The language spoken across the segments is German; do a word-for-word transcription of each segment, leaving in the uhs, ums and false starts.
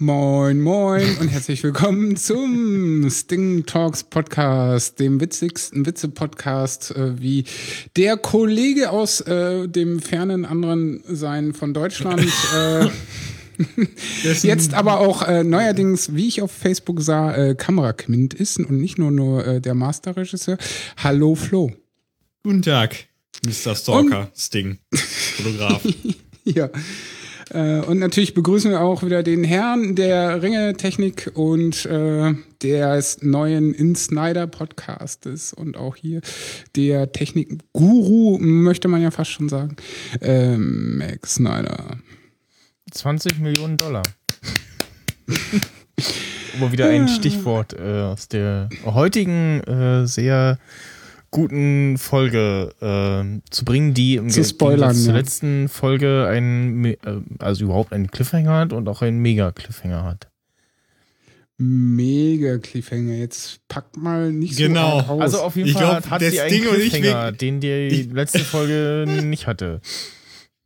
Moin, moin und herzlich willkommen zum Sting Talks Podcast, dem witzigsten Witze-Podcast, äh, wie der Kollege aus äh, dem fernen anderen Sein von Deutschland. Äh, jetzt aber auch äh, neuerdings, wie ich auf Facebook sah, äh, Kameraquint ist und nicht nur, nur äh, der Masterregisseur. Hallo Flo. Guten Tag, Mister Stalker, und Sting, Fotograf. Ja. Und natürlich begrüßen wir auch wieder den Herrn der Ringetechnik und äh, des neuen Insnider-Podcastes und auch hier der Technik-Guru, möchte man ja fast schon sagen, äh, MacSnider. zwanzig Millionen Dollar. Aber wieder ein Stichwort äh, aus der heutigen äh, sehr guten Folge äh, zu bringen, die im zu spoilern, zur ja. letzten Folge einen, also überhaupt einen Cliffhanger hat und auch einen Mega-Cliffhanger hat. Mega-Cliffhanger, jetzt packt mal nicht genau. so aus. Also auf jeden ich Fall glaub, hat sie einen Ding Cliffhanger, den die letzte Folge nicht hatte.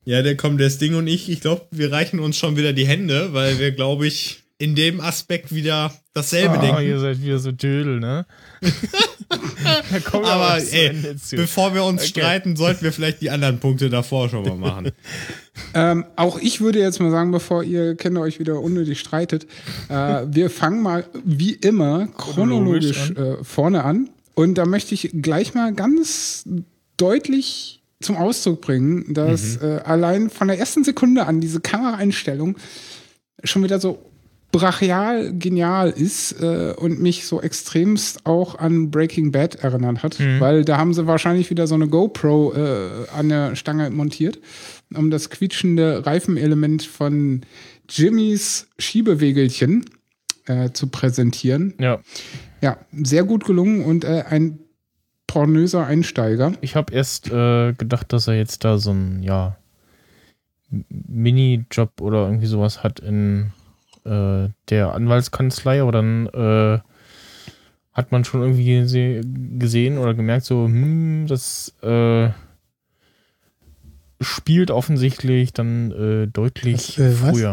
Ja, der kommt, der Sting und ich, ich glaube, wir reichen uns schon wieder die Hände, weil wir, glaube ich, in dem Aspekt wieder dasselbe oh, denken. Ihr seid wieder so Dödel, ne? Aber ey, bevor wir uns okay. streiten, sollten wir vielleicht die anderen Punkte davor schon mal machen. ähm, auch ich würde jetzt mal sagen, bevor ihr Kinder euch wieder unnötig streitet, äh, wir fangen mal wie immer chronologisch äh, vorne an. Und da möchte ich gleich mal ganz deutlich zum Ausdruck bringen, dass mhm. äh, allein von der ersten Sekunde an diese Kameraeinstellung schon wieder so brachial genial ist äh, und mich so extremst auch an Breaking Bad erinnert hat, mhm. weil da haben sie wahrscheinlich wieder so eine GoPro äh, an der Stange montiert, um das quietschende Reifenelement von Jimmys Schiebewegelchen äh, zu präsentieren. Ja. Ja, sehr gut gelungen und äh, ein pornöser Einsteiger. Ich habe erst äh, gedacht, dass er jetzt da so einen ja, Minijob oder irgendwie sowas hat in der Anwaltskanzlei, aber dann äh, hat man schon irgendwie gese- gesehen oder gemerkt, so, hm, das äh, spielt offensichtlich dann äh, deutlich was, äh, früher.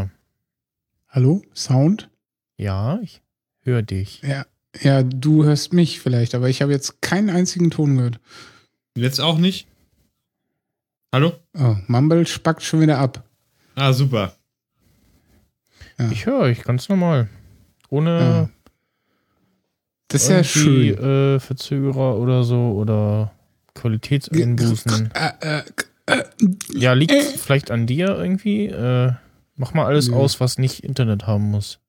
Was? Hallo? Sound? Ja, ich höre dich. Ja, ja, du hörst mich vielleicht, aber ich habe jetzt keinen einzigen Ton gehört. Jetzt auch nicht? Hallo? Oh, Mumble spackt schon wieder ab. Ah, super. Ja. Ich höre euch ganz normal. Ohne ja. Das ist ja schön. Äh, Verzögerer oder so oder Qualitätseinbußen. Äh, äh, äh, ja, liegt äh. vielleicht an dir irgendwie. Äh, mach mal alles ja. aus, was nicht Internet haben muss.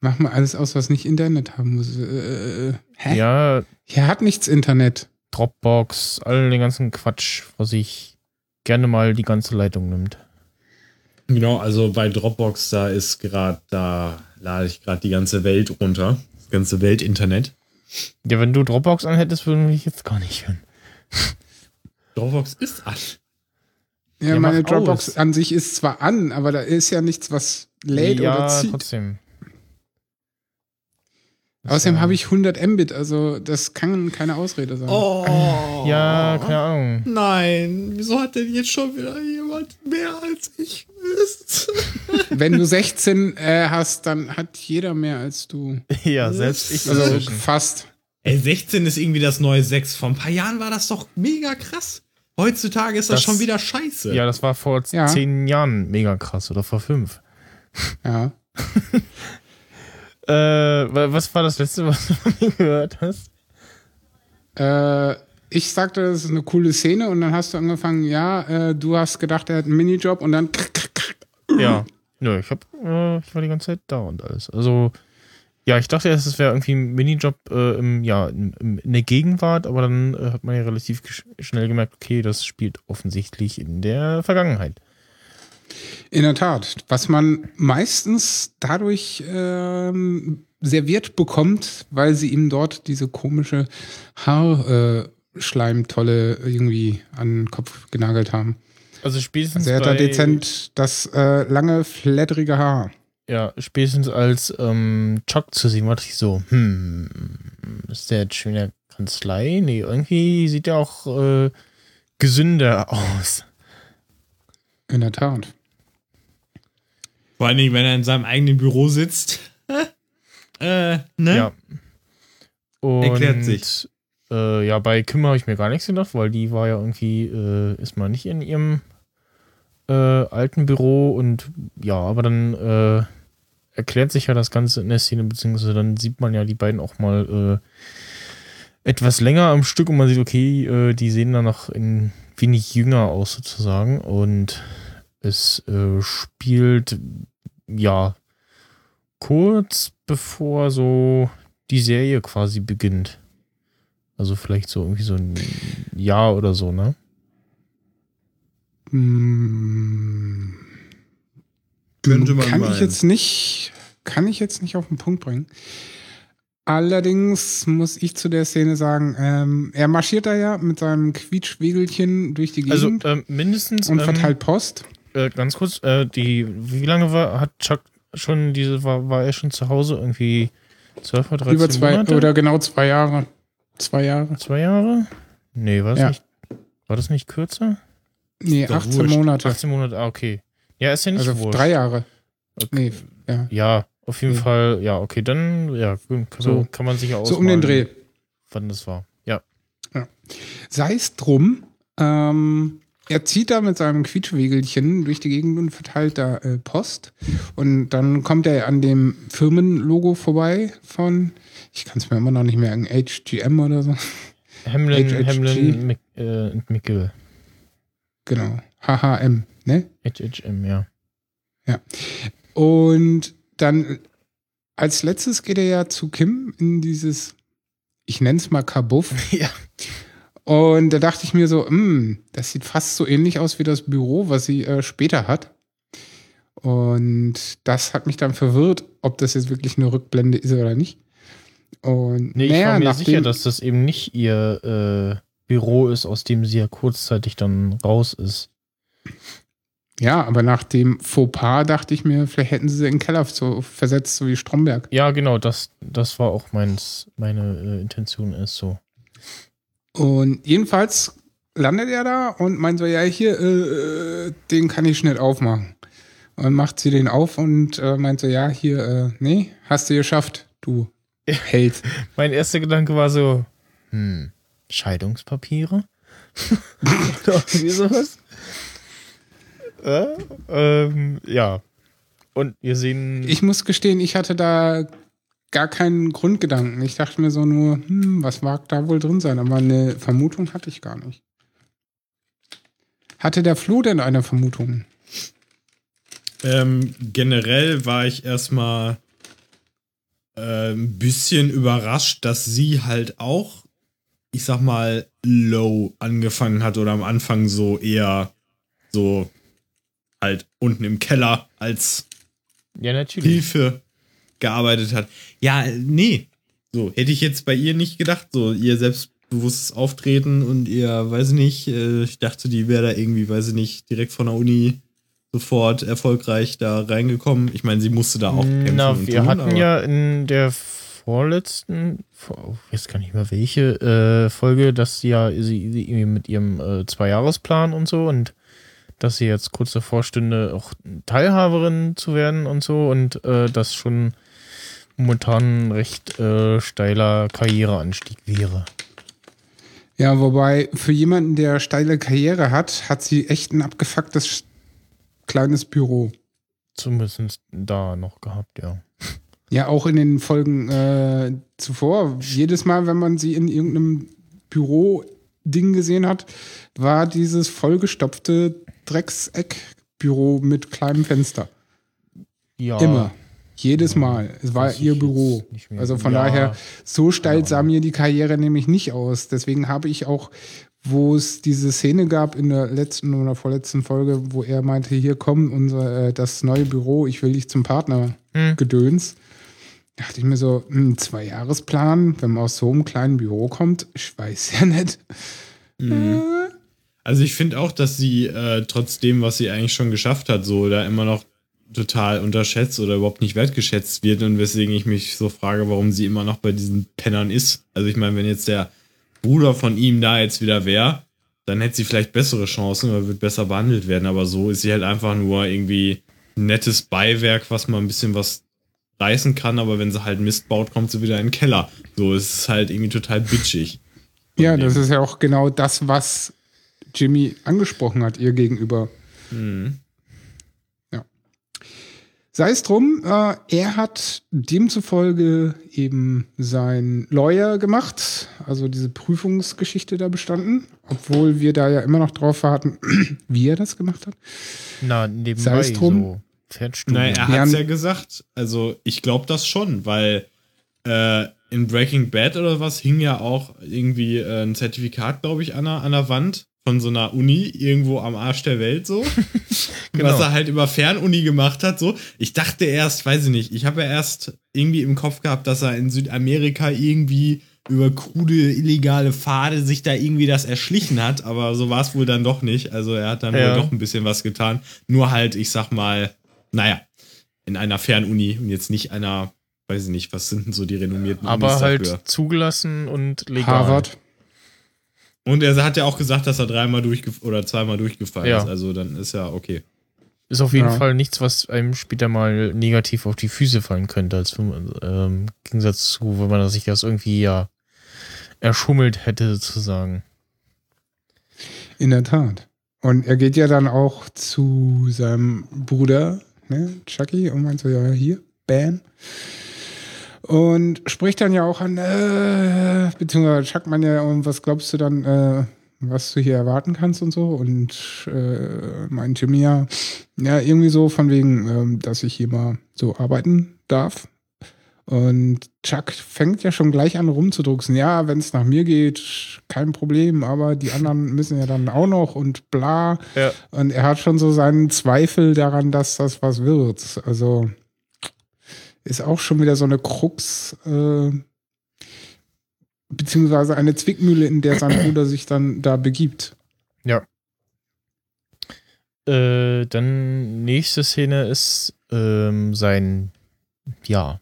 Mach mal alles aus, was nicht Internet haben muss. Äh, hä? Ja. Hier hat nichts Internet. Dropbox, all den ganzen Quatsch, was ich gerne mal die ganze Leitung nimmt. Genau, also bei Dropbox, da ist gerade, da lade ich gerade die ganze Welt runter. Das ganze Weltinternet. Ja, wenn du Dropbox anhättest, würden wir dich jetzt gar nicht hören. Dropbox ist an. Ja, ja meine Dropbox aus. An sich ist zwar an, aber da ist ja nichts, was lädt ja, oder zieht. Ja, trotzdem. Außerdem ja. habe ich hundert Mbit, also das kann keine Ausrede sein. Oh. Ja, keine Ahnung. Nein, wieso hat denn jetzt schon wieder jemand mehr als ich? Wenn du sechzehn äh, hast, dann hat jeder mehr als du. Ja, selbst ich. Also fast. Ey, sechzehn ist irgendwie das neue sechs. Vor ein paar Jahren war das doch mega krass. Heutzutage ist das, das schon wieder scheiße. Ja, das war vor ja. zehn Jahren mega krass oder vor fünf. Ja. äh, was war das Letzte, was du gehört hast? Äh... Ich sagte, das ist eine coole Szene und dann hast du angefangen, ja, äh, du hast gedacht, er hat einen Minijob und dann krr, krr, krr. Ja, nö, ich, hab, äh, ich war die ganze Zeit da und alles. Also, ja, ich dachte erst, es wäre irgendwie ein Minijob äh, im, ja, in, in der Gegenwart, aber dann äh, hat man ja relativ gesch- schnell gemerkt, okay, das spielt offensichtlich in der Vergangenheit. In der Tat, was man meistens dadurch ähm, serviert bekommt, weil sie ihm dort diese komische Haar... Äh, Schleimtolle irgendwie an den Kopf genagelt haben. Also spätestens also er hat da dezent das äh, lange, flatterige Haar. Ja, spätestens als ähm, Chuck zu sehen, war ich so, hm, ist der jetzt schon in der Kanzlei? Nee, irgendwie sieht er auch äh, gesünder aus. In der Tat. Vor allen Dingen, wenn er in seinem eigenen Büro sitzt. äh, ne? Ja. Und erklärt sich. Äh, ja, bei Kim habe ich mir gar nichts gedacht, weil die war ja irgendwie, äh, ist mal nicht in ihrem äh, alten Büro und ja, aber dann äh, erklärt sich ja das Ganze in der Szene, beziehungsweise dann sieht man ja die beiden auch mal äh, etwas länger am Stück und man sieht, okay, äh, die sehen danach ein wenig jünger aus sozusagen und es äh, spielt ja kurz bevor so die Serie quasi beginnt. Also vielleicht so irgendwie so ein Jahr oder so, ne? Hm. Könnte man kann meinen. ich jetzt nicht, kann ich jetzt nicht auf den Punkt bringen. Allerdings muss ich zu der Szene sagen, ähm, er marschiert da ja mit seinem Quietschwegelchen durch die Gegend. Also ähm, mindestens und verteilt ähm, Post. Äh, ganz kurz, äh, die, wie lange war, hat Chuck schon diese, war, war er schon zu Hause irgendwie zwölf oder dreizehn Über zwei Monate? Oder genau zwei Jahre. Zwei Jahre. Zwei Jahre? Nee, war das, ja. nicht, war das nicht kürzer? Nee, doch, achtzehn wurscht. Monate. achtzehn Monate, ah, okay. Ja, ist ja nicht also wurscht. drei Jahre. Okay. Nee, ja. ja, auf jeden nee. Fall, ja, okay, dann ja, kann, so. kann man sich ja ausmalen. So um den Dreh. Wann das war, ja. ja. Sei es drum, ähm, er zieht da mit seinem Quietschwegelchen durch die Gegend und verteilt da äh, Post. Und dann kommt er an dem Firmenlogo vorbei von, ich kann es mir immer noch nicht merken, H G M oder so. Hamlin, Hamlin und McGill. Genau, H H M, ne? H H M, ja. Ja. Und dann als letztes geht er ja zu Kim in dieses, ich nenne es mal Kabuff. Ja. Und da dachte ich mir so, das sieht fast so ähnlich aus wie das Büro, was sie äh, später hat. Und das hat mich dann verwirrt, ob das jetzt wirklich eine Rückblende ist oder nicht. Und nee, ich naja, war mir sicher, dass das eben nicht ihr äh, Büro ist, aus dem sie ja kurzzeitig dann raus ist. Ja, aber nach dem Fauxpas dachte ich mir, vielleicht hätten sie sie in den Keller so versetzt, so wie Stromberg. Ja, genau, das, das war auch meins, meine äh, Intention ist so. Und jedenfalls landet er da und meint so, ja, hier, äh, den kann ich schnell aufmachen. Und macht sie den auf und äh, meint so, ja, hier, äh, nee, hast du geschafft, du Held. Mein erster Gedanke war so, hm, Scheidungspapiere? Oder irgendwie sowas? äh, ähm, ja. Und wir sehen... Ich muss gestehen, ich hatte da... gar keinen Grundgedanken. Ich dachte mir so nur, hm, was mag da wohl drin sein? Aber eine Vermutung hatte ich gar nicht. Hatte der Flo denn eine Vermutung? Ähm, generell war ich erstmal äh, ein bisschen überrascht, dass sie halt auch, ich sag mal, low angefangen hat oder am Anfang so eher so halt unten im Keller als ja, natürlich. Hilfe gearbeitet hat. Ja, nee. So, hätte ich jetzt bei ihr nicht gedacht. So, ihr selbstbewusstes Auftreten und ihr, weiß ich nicht, äh, ich dachte, die wäre da irgendwie, weiß ich nicht, direkt von der Uni sofort erfolgreich da reingekommen. Ich meine, sie musste da auch kämpfen. Na, wir tun, hatten ja in der vorletzten, jetzt kann ich mal welche, äh, Folge, dass sie ja sie, sie irgendwie mit ihrem äh, Zweijahresplan und so und dass sie jetzt kurz davor stünde, auch Teilhaberin zu werden und so und äh, das schon momentan ein recht äh, steiler Karriereanstieg wäre. Ja, wobei für jemanden, der steile Karriere hat, hat sie echt ein abgefucktes kleines Büro. Zumindest da noch gehabt, ja. Ja, auch in den Folgen äh, zuvor. Jedes Mal, wenn man sie in irgendeinem Büro-Ding gesehen hat, war dieses vollgestopfte Dreckseck-Büro mit kleinem Fenster. Ja. Immer. Jedes Mal. Es war ihr Büro. Also von ja. daher, so steil sah mir die Karriere nämlich nicht aus. Deswegen habe ich auch, wo es diese Szene gab in der letzten oder vorletzten Folge, wo er meinte, hier komm, unser, äh, das neue Büro, ich will dich zum Partner hm. gedöns. Dachte ich mir so, ein Zweijahresplan, wenn man aus so einem kleinen Büro kommt, ich weiß ja nicht. Mhm. Äh, also ich finde auch, dass sie äh, trotz dem, was sie eigentlich schon geschafft hat, so da immer noch total unterschätzt oder überhaupt nicht wertgeschätzt wird und weswegen ich mich so frage, warum sie immer noch bei diesen Pennern ist. Also ich meine, wenn jetzt der Bruder von ihm da jetzt wieder wäre, dann hätte sie vielleicht bessere Chancen oder wird besser behandelt werden, aber so ist sie halt einfach nur irgendwie nettes Beiwerk, was mal ein bisschen was reißen kann, aber wenn sie halt Mist baut, kommt sie wieder in den Keller. So, es ist halt irgendwie total bitchig. Ja, das ist ja auch genau das, was Jimmy angesprochen hat, ihr gegenüber. Mhm. Ja. Sei es drum, äh, er hat demzufolge eben sein Lawyer gemacht, also diese Prüfungsgeschichte da bestanden, obwohl wir da ja immer noch drauf warten, wie er das gemacht hat. Na, nebenbei so. Nein, er hat es ja gesagt, also ich glaube das schon, weil äh, in Breaking Bad oder was hing ja auch irgendwie äh, ein Zertifikat, glaube ich, an der, an der Wand von so einer Uni, irgendwo am Arsch der Welt so, genau. Was er halt über Fernuni gemacht hat, so. Ich dachte erst, weiß ich nicht, ich habe ja erst irgendwie im Kopf gehabt, dass er in Südamerika irgendwie über krude, illegale Pfade sich da irgendwie das erschlichen hat, aber so war es wohl dann doch nicht, also er hat dann ja. wohl doch ein bisschen was getan, nur halt, ich sag mal, naja, in einer Fernuni und jetzt nicht einer, weiß ich nicht, was sind denn so die renommierten Unis dafür? Aber halt zugelassen und legal. Harvard. Und er hat ja auch gesagt, dass er dreimal durchgef- oder zweimal durchgefallen ja. ist, also dann ist ja okay. Ist auf jeden ja. Fall nichts, was einem später mal negativ auf die Füße fallen könnte, als ähm, Gegensatz zu, wenn man sich das irgendwie ja erschummelt hätte, sozusagen. In der Tat. Und er geht ja dann auch zu seinem Bruder, ne, Chucky, und meint so, ja, hier, bam. Und spricht dann ja auch an, äh, beziehungsweise Chuck meint ja, und was glaubst du dann, äh, was du hier erwarten kannst und so. Und äh, meint Jimmy ja, ja, irgendwie so von wegen, ähm, dass ich hier mal so arbeiten darf. Und Chuck fängt ja schon gleich an rumzudrucksen. Ja, wenn es nach mir geht, kein Problem, aber die anderen müssen ja dann auch noch und bla. Ja. Und er hat schon so seinen Zweifel daran, dass das was wird. Also ist auch schon wieder so eine Krux, äh, beziehungsweise eine Zwickmühle, in der sein Bruder sich dann da begibt. Ja. Äh, dann nächste Szene ist ähm, sein, ja,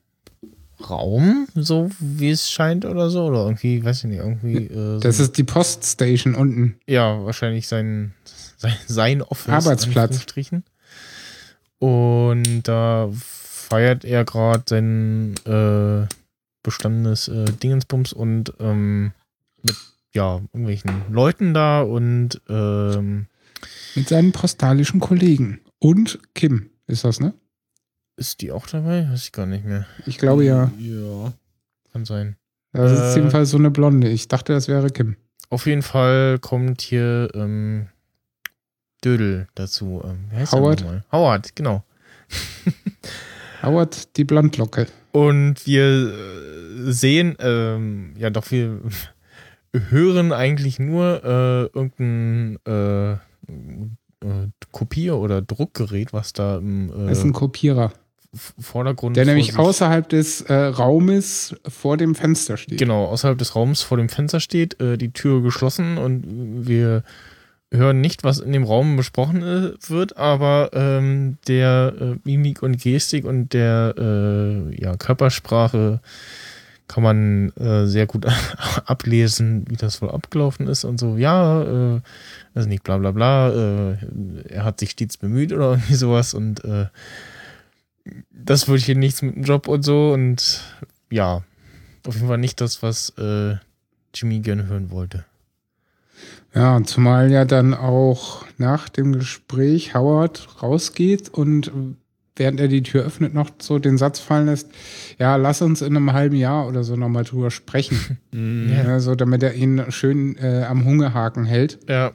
Raum, so wie es scheint oder so, oder irgendwie, weiß ich nicht, irgendwie. Äh, das so ist die Poststation unten. Ja, wahrscheinlich sein, sein, sein Office. Arbeitsplatz. Und da feiert er gerade sein äh, bestandenes äh, Dingensbums und ähm, mit, ja, irgendwelchen Leuten da und ähm, mit seinen postalischen Kollegen. Und Kim ist das, ne? Ist die auch dabei? Weiß ich gar nicht mehr. Ich glaube ja. Ja. Kann sein. Das ist äh, jedenfalls so eine Blonde. Ich dachte, das wäre Kim. Auf jeden Fall kommt hier ähm, Dödel dazu. Ähm, wie heißt Howard. Der Howard, genau. Howard, die Blondlocke. Und wir sehen, ähm, ja doch, wir hören eigentlich nur äh, irgendein äh, äh, Kopie- oder Druckgerät, was da im äh, das ist ein Kopierer. Vordergrund. Der nämlich außerhalb des äh, Raumes vor dem Fenster steht. Genau, außerhalb des Raums vor dem Fenster steht, äh, die Tür geschlossen und wir hören nicht, was in dem Raum besprochen äh, wird, aber ähm, der äh, Mimik und Gestik und der äh, ja, Körpersprache kann man äh, sehr gut ablesen, wie das wohl abgelaufen ist und so, ja, äh, also nicht bla bla bla, äh, er hat sich stets bemüht oder irgendwie sowas und äh, das würde ich hier nichts mit dem Job und so und ja, auf jeden Fall nicht das, was äh, Jimmy gerne hören wollte. Ja, zumal ja dann auch nach dem Gespräch Howard rausgeht und während er die Tür öffnet, noch so den Satz fallen lässt, ja, lass uns in einem halben Jahr oder so nochmal drüber sprechen. Ja. Ja, so, damit er ihn schön äh, am Hungerhaken hält. Ja.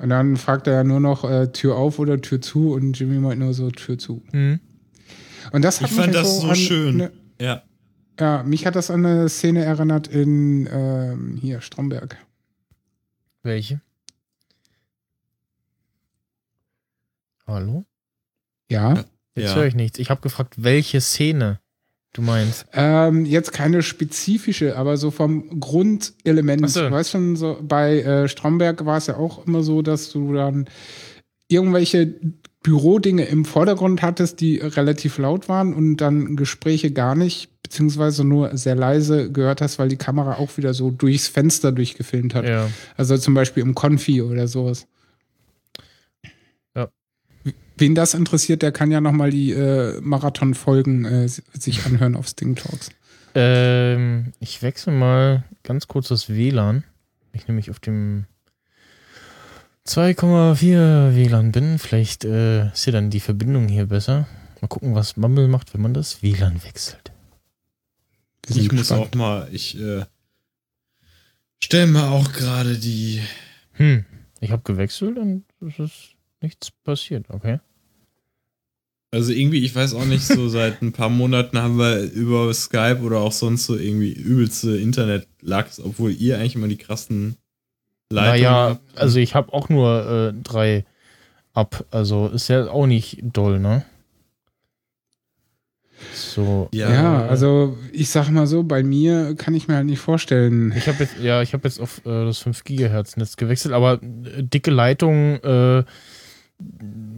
Und dann fragt er ja nur noch, äh, Tür auf oder Tür zu und Jimmy meint nur so, Tür zu. Mhm. Und das hat ich mich fand das so, so schön. Ne, ja. Ja, mich hat das an eine Szene erinnert in, ähm, hier, Stromberg. Welche? Hallo? Ja. Jetzt ja. höre ich nichts. Ich habe gefragt, welche Szene du meinst. Ähm, jetzt keine spezifische, aber so vom Grundelement. Ach so. Du weißt schon, so bei äh, Stromberg war es ja auch immer so, dass du dann irgendwelche Bürodinge im Vordergrund hattest, die relativ laut waren und dann Gespräche gar nicht, beziehungsweise nur sehr leise gehört hast, weil die Kamera auch wieder so durchs Fenster durchgefilmt hat. Ja. Also zum Beispiel im Konfi oder sowas. Wen das interessiert, der kann ja nochmal die äh, Marathon-Folgen äh, sich anhören auf Sting Talks. Ähm, ich wechsle mal ganz kurz das W LAN. Ich nämlich auf dem zwei Komma vier W LAN bin. Vielleicht äh, ist ja dann die Verbindung hier besser. Mal gucken, was Mumble macht, wenn man das W LAN wechselt. Das ich muss gespannt. auch mal, ich äh, stelle mir auch gerade die... Hm, ich habe gewechselt und es ist nichts passiert, okay. Also irgendwie, ich weiß auch nicht, so seit ein paar Monaten haben wir über Skype oder auch sonst so irgendwie übelste Internet-Lachs, obwohl ihr eigentlich immer die krassen Leitungen naja, habt. Naja, also ich habe auch nur äh, drei ab, also ist ja auch nicht doll, ne? So. Ja, ja, also ich sag mal so, bei mir kann ich mir halt nicht vorstellen. Ich habe jetzt, ja, ich habe jetzt auf äh, das fünf Gigahertz Netz gewechselt, aber dicke Leitung äh,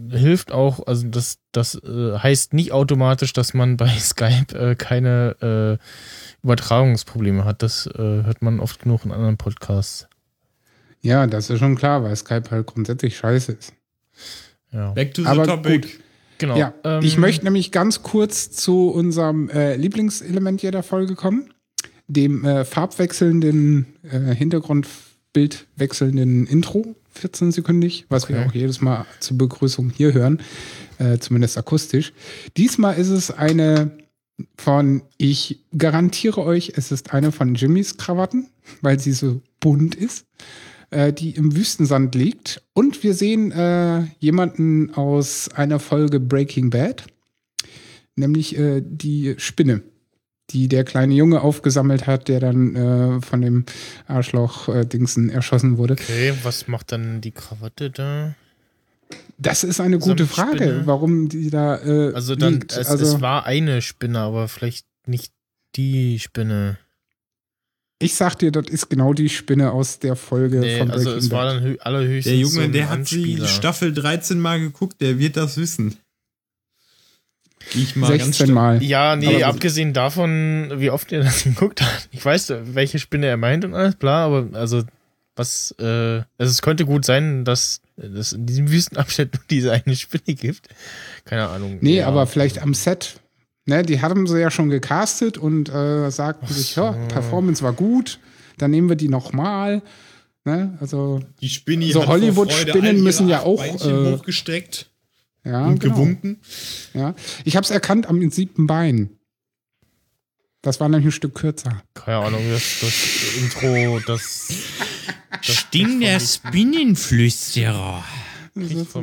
hilft auch, also das, das äh, heißt nicht automatisch, dass man bei Skype äh, keine äh, Übertragungsprobleme hat. Das äh, hört man oft genug in anderen Podcasts. Ja, das ist schon klar, weil Skype halt grundsätzlich scheiße ist. Ja. Back to the aber topic. Gut. Genau. Ja, ähm, ich möchte nämlich ganz kurz zu unserem äh, Lieblingselement jeder Folge kommen, dem äh, farbwechselnden, äh, Hintergrundbild wechselnden Intro, vierzehn sekündig, was okay. wir auch jedes Mal zur Begrüßung hier hören, äh, zumindest akustisch. Diesmal ist es eine von, ich garantiere euch, es ist eine von Jimmys Krawatten, weil sie so bunt ist, die im Wüstensand liegt. Und wir sehen äh, jemanden aus einer Folge Breaking Bad, nämlich äh, die Spinne, die der kleine Junge aufgesammelt hat, der dann äh, von dem Arschloch-Dingsen erschossen wurde. Okay, was macht dann die Krawatte da? Das ist eine gute Frage, Spinne? Warum die da äh, also dann liegt. Es, also es war eine Spinne, aber vielleicht nicht die Spinne. Ich sag dir, das ist genau die Spinne aus der Folge nee, von Breaking Bad. Also es war dann hö- allerhöchstens. Der Junge, so ein der hat die Staffel dreizehn mal geguckt, der wird das wissen. Ich mal sechzehn mal. Ja, nee, aber abgesehen davon, wie oft er das geguckt hat. Ich weiß, welche Spinne er meint und alles, bla, aber also was, äh, also es könnte gut sein, dass es in diesem Wüstenabschnitt nur diese eine Spinne gibt. Keine Ahnung. Nee, ja, aber vielleicht am Set. Ne, die haben sie ja schon gecastet und äh, sagten so. sich, ja, Performance war gut, dann nehmen wir die nochmal. Ne, also die Spinne so Hollywood-Spinnen müssen ja auch äh, hochgestreckt ja, und genau. gewunken. Ja, ich habe es erkannt am siebten Bein. Das war nämlich ein Stück kürzer. Keine Ahnung, das, das Intro, das, das Sting der Spinnenflüsterer.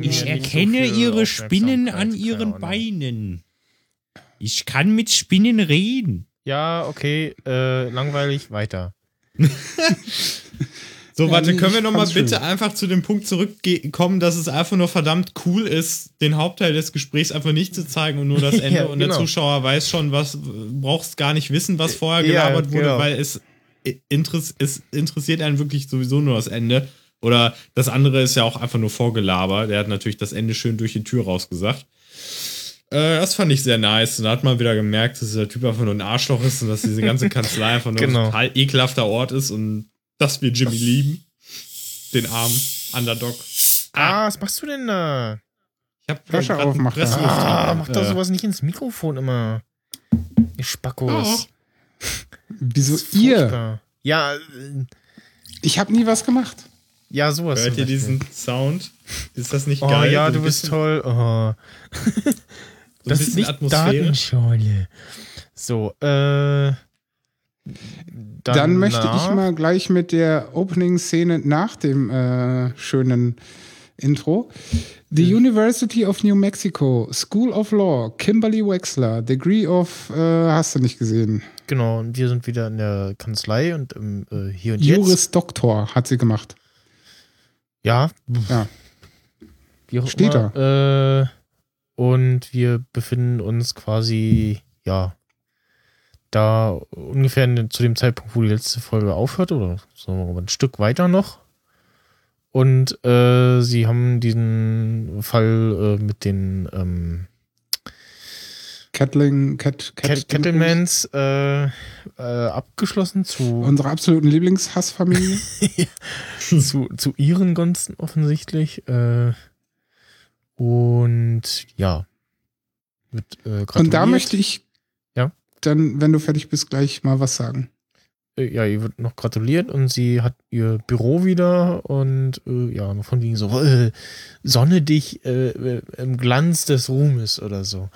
Ich erkenne ihre Spinnen an ihren Beinen. Ich kann mit Spinnen reden. Ja, okay, äh, langweilig, weiter. So, ja, warte, nee, können wir nochmal bitte schön. einfach zu dem Punkt zurückkommen, dass es einfach nur verdammt cool ist, den Hauptteil des Gesprächs einfach nicht zu zeigen und nur das Ende ja, und genau. der Zuschauer weiß schon, was, brauchst gar nicht wissen, was vorher ja, gelabert wurde, genau. weil es, interess, es interessiert einen wirklich sowieso nur das Ende. Oder das andere ist ja auch einfach nur Vorgelaber. Der hat natürlich das Ende schön durch die Tür rausgesagt. Das fand ich sehr nice. Und da hat man wieder gemerkt, dass der Typ einfach nur ein Arschloch ist und dass diese ganze Kanzlei einfach nur genau. ein total ekelhafter Ort ist und dass wir Jimmy das lieben. Den armen Underdog. Ah, ah, was machst du denn da? Ich hab Flasche auf, mach das. Ah, mach doch sowas nicht ins Mikrofon immer. Ihr Spackos. Oh. Wieso ihr? Ja. Äh, ich hab nie was gemacht. Ja, sowas. Hört ihr diesen Sound? Ist das nicht oh, geil? Oh ja, so du bist toll. Oh. So das ist nicht Atmosphäre. Datenschorle. So, äh. Dann, dann möchte ich mal gleich mit der Opening-Szene nach dem äh, schönen Intro. The hm. University of New Mexico, School of Law, Kimberly Wexler, Degree of, äh, hast du nicht gesehen. Genau, und wir sind wieder in der Kanzlei und im, äh, hier und Juris jetzt. Juris Doktor hat sie gemacht. Ja. ja. Wie auch Steht immer. da. Äh. Und wir befinden uns quasi, ja, da ungefähr zu dem Zeitpunkt, wo die letzte Folge aufhört, oder sagen wir mal ein Stück weiter noch. Und äh, sie haben diesen Fall äh, mit den ähm, Cattling, Cat, Cat, Cattlemans äh, äh, abgeschlossen zu unserer absoluten Lieblingshassfamilie. zu, zu ihren Gunsten offensichtlich. Äh, Und ja. Wird, äh, und da möchte ich ja dann, wenn du fertig bist, gleich mal was sagen. Ja, ihr wird noch gratuliert und sie hat ihr Büro wieder und äh, ja, von wegen so, äh, sonne dich äh, im Glanz des Ruhmes oder so.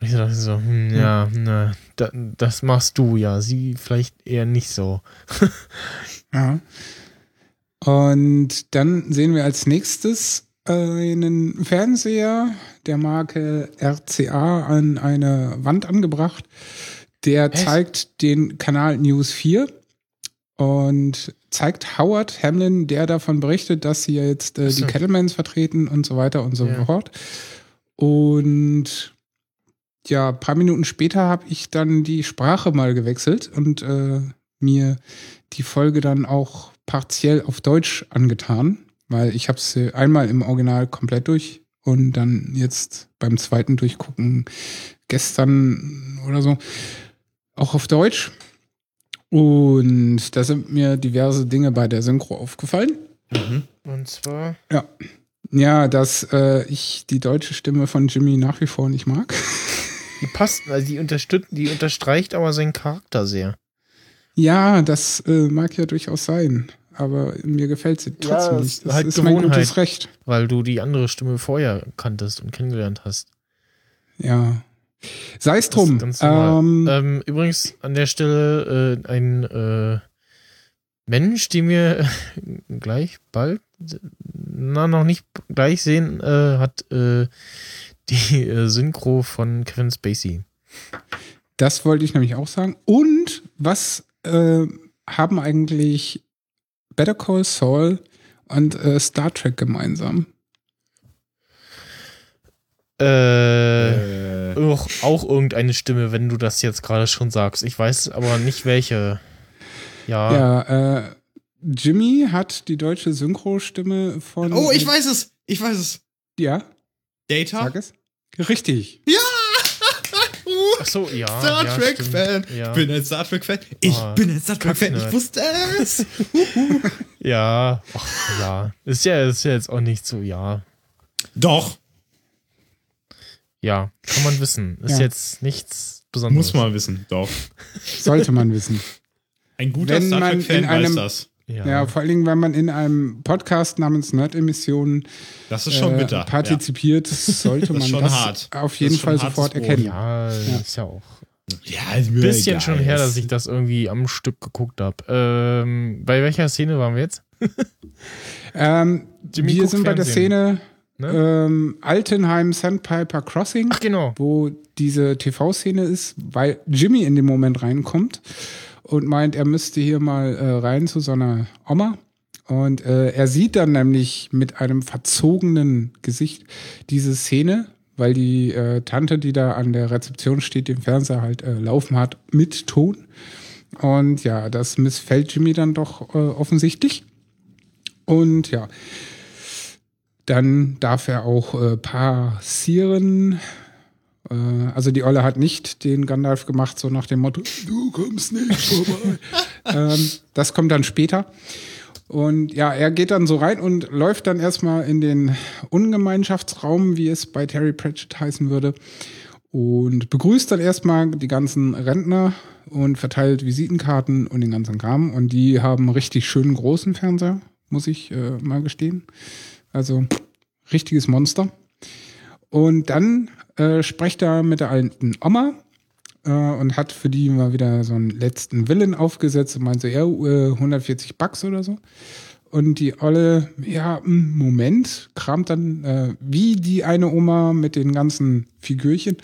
Und ich dachte so, hm, ja, na, da, das machst du ja, sie vielleicht eher nicht so. Ja. Und dann sehen wir als nächstes einen Fernseher der Marke R C A an eine Wand angebracht. Der Echt? zeigt den Kanal News vier und zeigt Howard Hamlin, der davon berichtet, dass sie ja jetzt äh, die Cattlemans vertreten und so weiter und so ja. fort. Und ja, ein paar Minuten später habe ich dann die Sprache mal gewechselt und äh, mir die Folge dann auch partiell auf Deutsch angetan, weil ich habe sie einmal im Original komplett durch und dann jetzt beim zweiten Durchgucken gestern oder so, auch auf Deutsch. Und da sind mir diverse Dinge bei der Synchro aufgefallen. Mhm. Und zwar? Ja, ja dass äh, ich die deutsche Stimme von Jimmy nach wie vor nicht mag. Die passt, also die, unterstützt, die unterstreicht aber seinen Charakter sehr. Ja, das äh, mag ja durchaus sein. Aber mir gefällt sie trotzdem ja, nicht. Das halt ist Gewohnheit, mein gutes Recht. Weil du die andere Stimme vorher kanntest und kennengelernt hast. Ja. Sei es drum. Ähm, ähm, übrigens an der Stelle äh, ein äh, Mensch, den wir äh, gleich bald, na noch nicht gleich sehen, äh, hat äh, die äh, Synchro von Kevin Spacey. Das wollte ich nämlich auch sagen. Und was äh, haben eigentlich Better Call Saul und äh, Star Trek gemeinsam? Äh, äh. Auch, auch irgendeine Stimme, wenn du das jetzt gerade schon sagst. Ich weiß aber nicht, welche. Ja, ja äh, Jimmy hat die deutsche Synchro-Stimme von... Oh, ich weiß es! Ich weiß es! Ja? Data? Sag es. Richtig. Ja! Ach so, ja. Star ja, Trek-Fan. Ja. Ich bin ein Star Trek-Fan. Ich ah, bin ein Star Trek-Fan. Ich wusste es. Ja. Och, ja. Ist ja. Ist ja jetzt auch nicht so, ja. Doch. Ja, kann man wissen. Ist ja. jetzt nichts Besonderes. Muss man wissen, doch. Sollte man wissen. Ein guter wenn Star Trek-Fan weiß das. Ja. ja, vor allen Dingen, wenn man in einem Podcast namens Nerd-Emissionen das ist schon äh, bitter. partizipiert, ja. sollte man das, das auf jeden das Fall sofort erkennen. Ja, ja, ist ja auch ja, ist ein bisschen egal. schon her, dass ich das irgendwie am Stück geguckt habe. Ähm, bei welcher Szene waren wir jetzt? ähm, wir sind bei der Szene ne? ähm, Altenheim Sandpiper Crossing, Ach, genau. wo diese T V-Szene ist, weil Jimmy in dem Moment reinkommt. Und meint, er müsste hier mal äh, rein zu so einer Oma. Und äh, er sieht dann nämlich mit einem verzogenen Gesicht diese Szene, weil die äh, Tante, die da an der Rezeption steht, den Fernseher halt äh, laufen hat mit Ton. Und ja, das missfällt Jimmy dann doch äh, offensichtlich. Und ja, dann darf er auch äh, passieren. Also die Olle hat nicht den Gandalf gemacht, so nach dem Motto, du kommst nicht vorbei. ähm, das kommt dann später. Und ja, er geht dann so rein und läuft dann erstmal in den Ungemeinschaftsraum, wie es bei Terry Pratchett heißen würde. Und begrüßt dann erstmal die ganzen Rentner und verteilt Visitenkarten und den ganzen Kram. Und die haben richtig schönen großen Fernseher, muss ich äh, mal gestehen. Also richtiges Monster. Und dann äh, spricht er mit der alten Oma äh, und hat für die mal wieder so einen letzten Willen aufgesetzt und meint so, ja, äh, hundertvierzig Bucks oder so. Und die Olle, ja, Moment, kramt dann äh, wie die eine Oma mit den ganzen Figürchen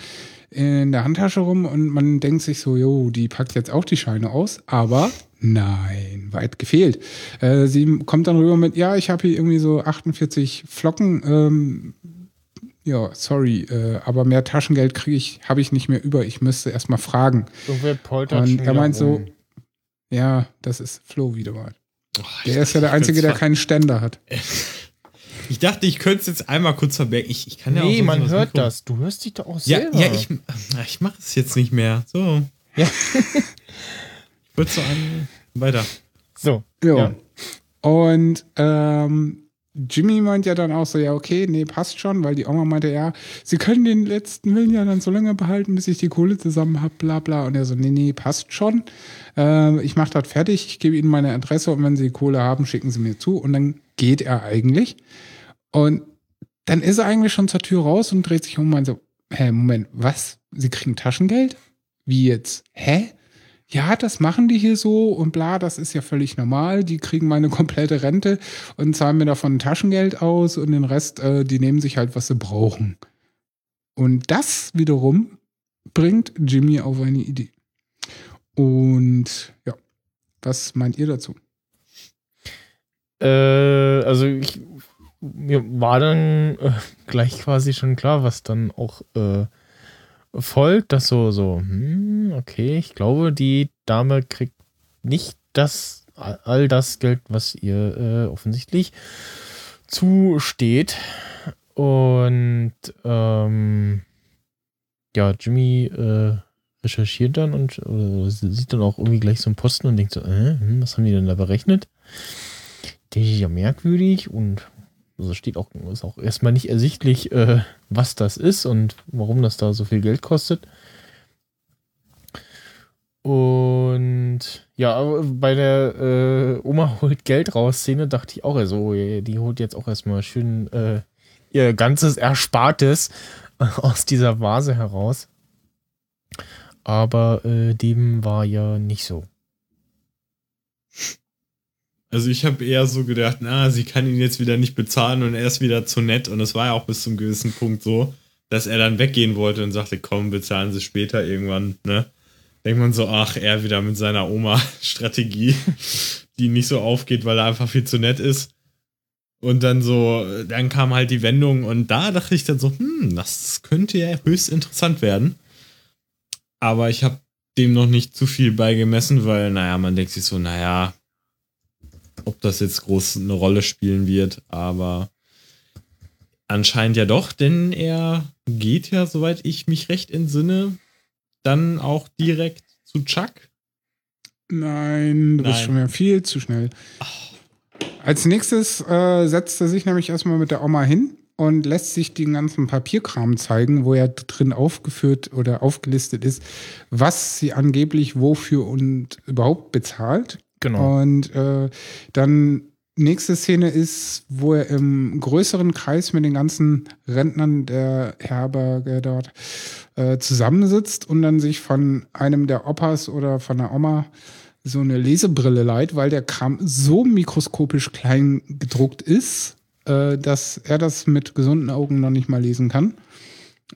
in der Handtasche rum und man denkt sich so, jo, die packt jetzt auch die Scheine aus, aber nein, weit gefehlt. Äh, sie kommt dann rüber mit, ja, ich habe hier irgendwie so achtundvierzig Flocken, ähm, ja, sorry, äh, aber mehr Taschengeld kriege ich, habe ich nicht mehr über. Ich müsste erst mal fragen. Irgendwer poltert und er meint so, rum. Ja, das ist Flo wieder mal. Oh, der ist ja der Einzige, der keinen Ständer hat. Ich dachte, ich könnte es jetzt einmal kurz verbergen. Ich, ich kann ja nee, auch man hört mitkommen. Das. Du hörst dich doch auch ja, selber. Ja, ich, ich mache es jetzt nicht mehr. So. Ja. Ich würde so an. Weiter. So. Ja. Ja. Und ähm, Jimmy meint ja dann auch so, ja okay, nee, passt schon, weil die Oma meinte, ja, sie können den letzten Willen ja dann so lange behalten, bis ich die Kohle zusammen habe, bla bla. Und er so, nee, nee, passt schon. Äh, ich mache das fertig, ich gebe ihnen meine Adresse und wenn sie die Kohle haben, schicken sie mir zu. Und dann geht er eigentlich. Und dann ist er eigentlich schon zur Tür raus und dreht sich um und meint so, hä, Moment, was? Sie kriegen Taschengeld? Wie jetzt? Hä? Ja, das machen die hier so und bla, das ist ja völlig normal. Die kriegen meine komplette Rente und zahlen mir davon Taschengeld aus und den Rest, äh, die nehmen sich halt, was sie brauchen. Und das wiederum bringt Jimmy auf eine Idee. Und ja, was meint ihr dazu? Äh, also ich, mir war dann äh, gleich quasi schon klar, was dann auch äh, folgt, dass so, so, hm, okay, ich glaube, die Dame kriegt nicht das, all das Geld, was ihr äh, offensichtlich zusteht. Und ähm, ja, Jimmy äh, recherchiert dann und äh, sieht dann auch irgendwie gleich so einen Posten und denkt so, äh, hm, was haben die denn da berechnet? Das ist ja merkwürdig und also steht auch, ist auch erstmal nicht ersichtlich, äh, was das ist und warum das da so viel Geld kostet. Und ja, bei der äh, Oma holt Geld raus Szene dachte ich auch, also die holt jetzt auch erstmal schön äh, ihr ganzes Erspartes aus dieser Vase heraus. Aber äh, dem war ja nicht so. Also ich habe eher so gedacht, na, sie kann ihn jetzt wieder nicht bezahlen und er ist wieder zu nett. Und es war ja auch bis zum gewissen Punkt so, dass er dann weggehen wollte und sagte, komm, bezahlen sie später irgendwann. Ne? Denkt man so, ach, er wieder mit seiner Oma-Strategie, die nicht so aufgeht, weil er einfach viel zu nett ist. Und dann so, dann kam halt die Wendung und da dachte ich dann so, hm, das könnte ja höchst interessant werden. Aber ich habe dem noch nicht zu viel beigemessen, weil, naja, man denkt sich so, naja, ob das jetzt groß eine Rolle spielen wird, aber anscheinend ja doch, denn er geht ja, soweit ich mich recht entsinne, dann auch direkt zu Chuck. Nein, du Nein. bist schon wieder viel zu schnell. Ach. Als nächstes äh, setzt er sich nämlich erstmal mit der Oma hin und lässt sich den ganzen Papierkram zeigen, wo ja drin aufgeführt oder aufgelistet ist, was sie angeblich wofür und überhaupt bezahlt. Genau. Und äh, dann nächste Szene ist, wo er im größeren Kreis mit den ganzen Rentnern der Herberge dort äh, zusammensitzt und dann sich von einem der Opas oder von der Oma so eine Lesebrille leiht, weil der Kram so mikroskopisch klein gedruckt ist, äh, dass er das mit gesunden Augen noch nicht mal lesen kann.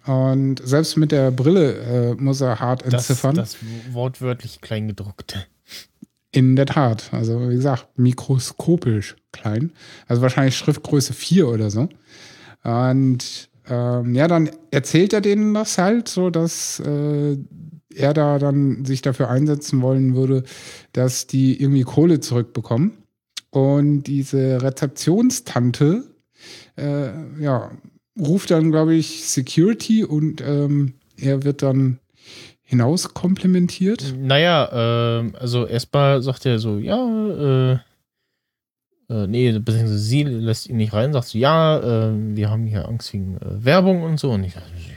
Und selbst mit der Brille äh, muss er hart entziffern. Das, das wortwörtlich klein gedruckte. In der Tat, also wie gesagt, mikroskopisch klein. Also wahrscheinlich Schriftgröße vier oder so. Und ähm, ja, dann erzählt er denen das halt so, dass äh, er da dann sich dafür einsetzen wollen würde, dass die irgendwie Kohle zurückbekommen. Und diese Rezeptionstante äh, ja, ruft dann, glaube ich, Security und ähm, er wird dann hinaus komplimentiert? Naja, äh, also erstmal sagt er so, ja, äh, äh, nee, beziehungsweise sie lässt ihn nicht rein, sagt so, ja, äh, wir haben hier Angst wegen äh, Werbung und so. Und ich, ich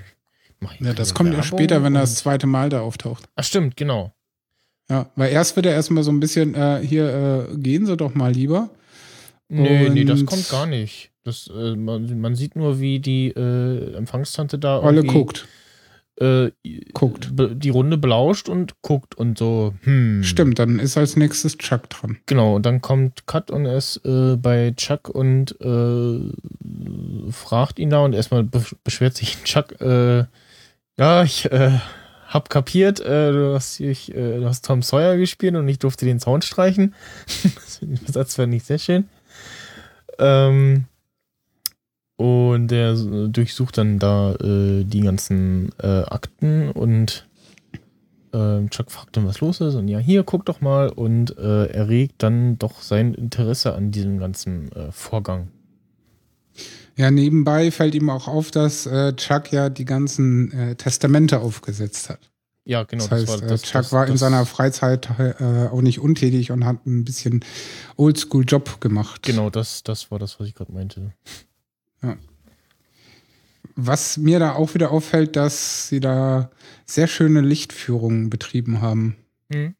mach ja, das kommt ja später, wenn er das zweite Mal da auftaucht. Ach stimmt, genau. Ja, weil erst wird er erstmal so ein bisschen, äh, hier, äh, gehen Sie doch mal lieber. Nee, und nee, das kommt gar nicht. Das, äh, man, man sieht nur, wie die äh, Empfangstante da alle guckt. Äh, guckt. Die Runde belauscht und guckt und so, hm. Stimmt, dann ist als nächstes Chuck dran. Genau, und dann kommt Cut und er ist äh, bei Chuck und äh, fragt ihn da und erstmal be- beschwert sich Chuck, äh, ja, ich äh, hab kapiert, äh, du, hast, ich, äh, du hast Tom Sawyer gespielt und ich durfte den Sound streichen. Das fand ich sehr schön. Ähm, Und der durchsucht dann da äh, die ganzen äh, Akten und äh, Chuck fragt dann, was los ist. Und ja, hier, guck doch mal. Und äh, erregt dann doch sein Interesse an diesem ganzen äh, Vorgang. Ja, nebenbei fällt ihm auch auf, dass äh, Chuck ja die ganzen äh, Testamente aufgesetzt hat. Ja, genau. Das heißt, das war, das, Chuck das, war in das, seiner Freizeit äh, auch nicht untätig und hat ein bisschen Oldschool-Job gemacht. Genau, das, das war das, was ich gerade meinte. Ja. Was mir da auch wieder auffällt, dass sie da sehr schöne Lichtführungen betrieben haben. Mhm.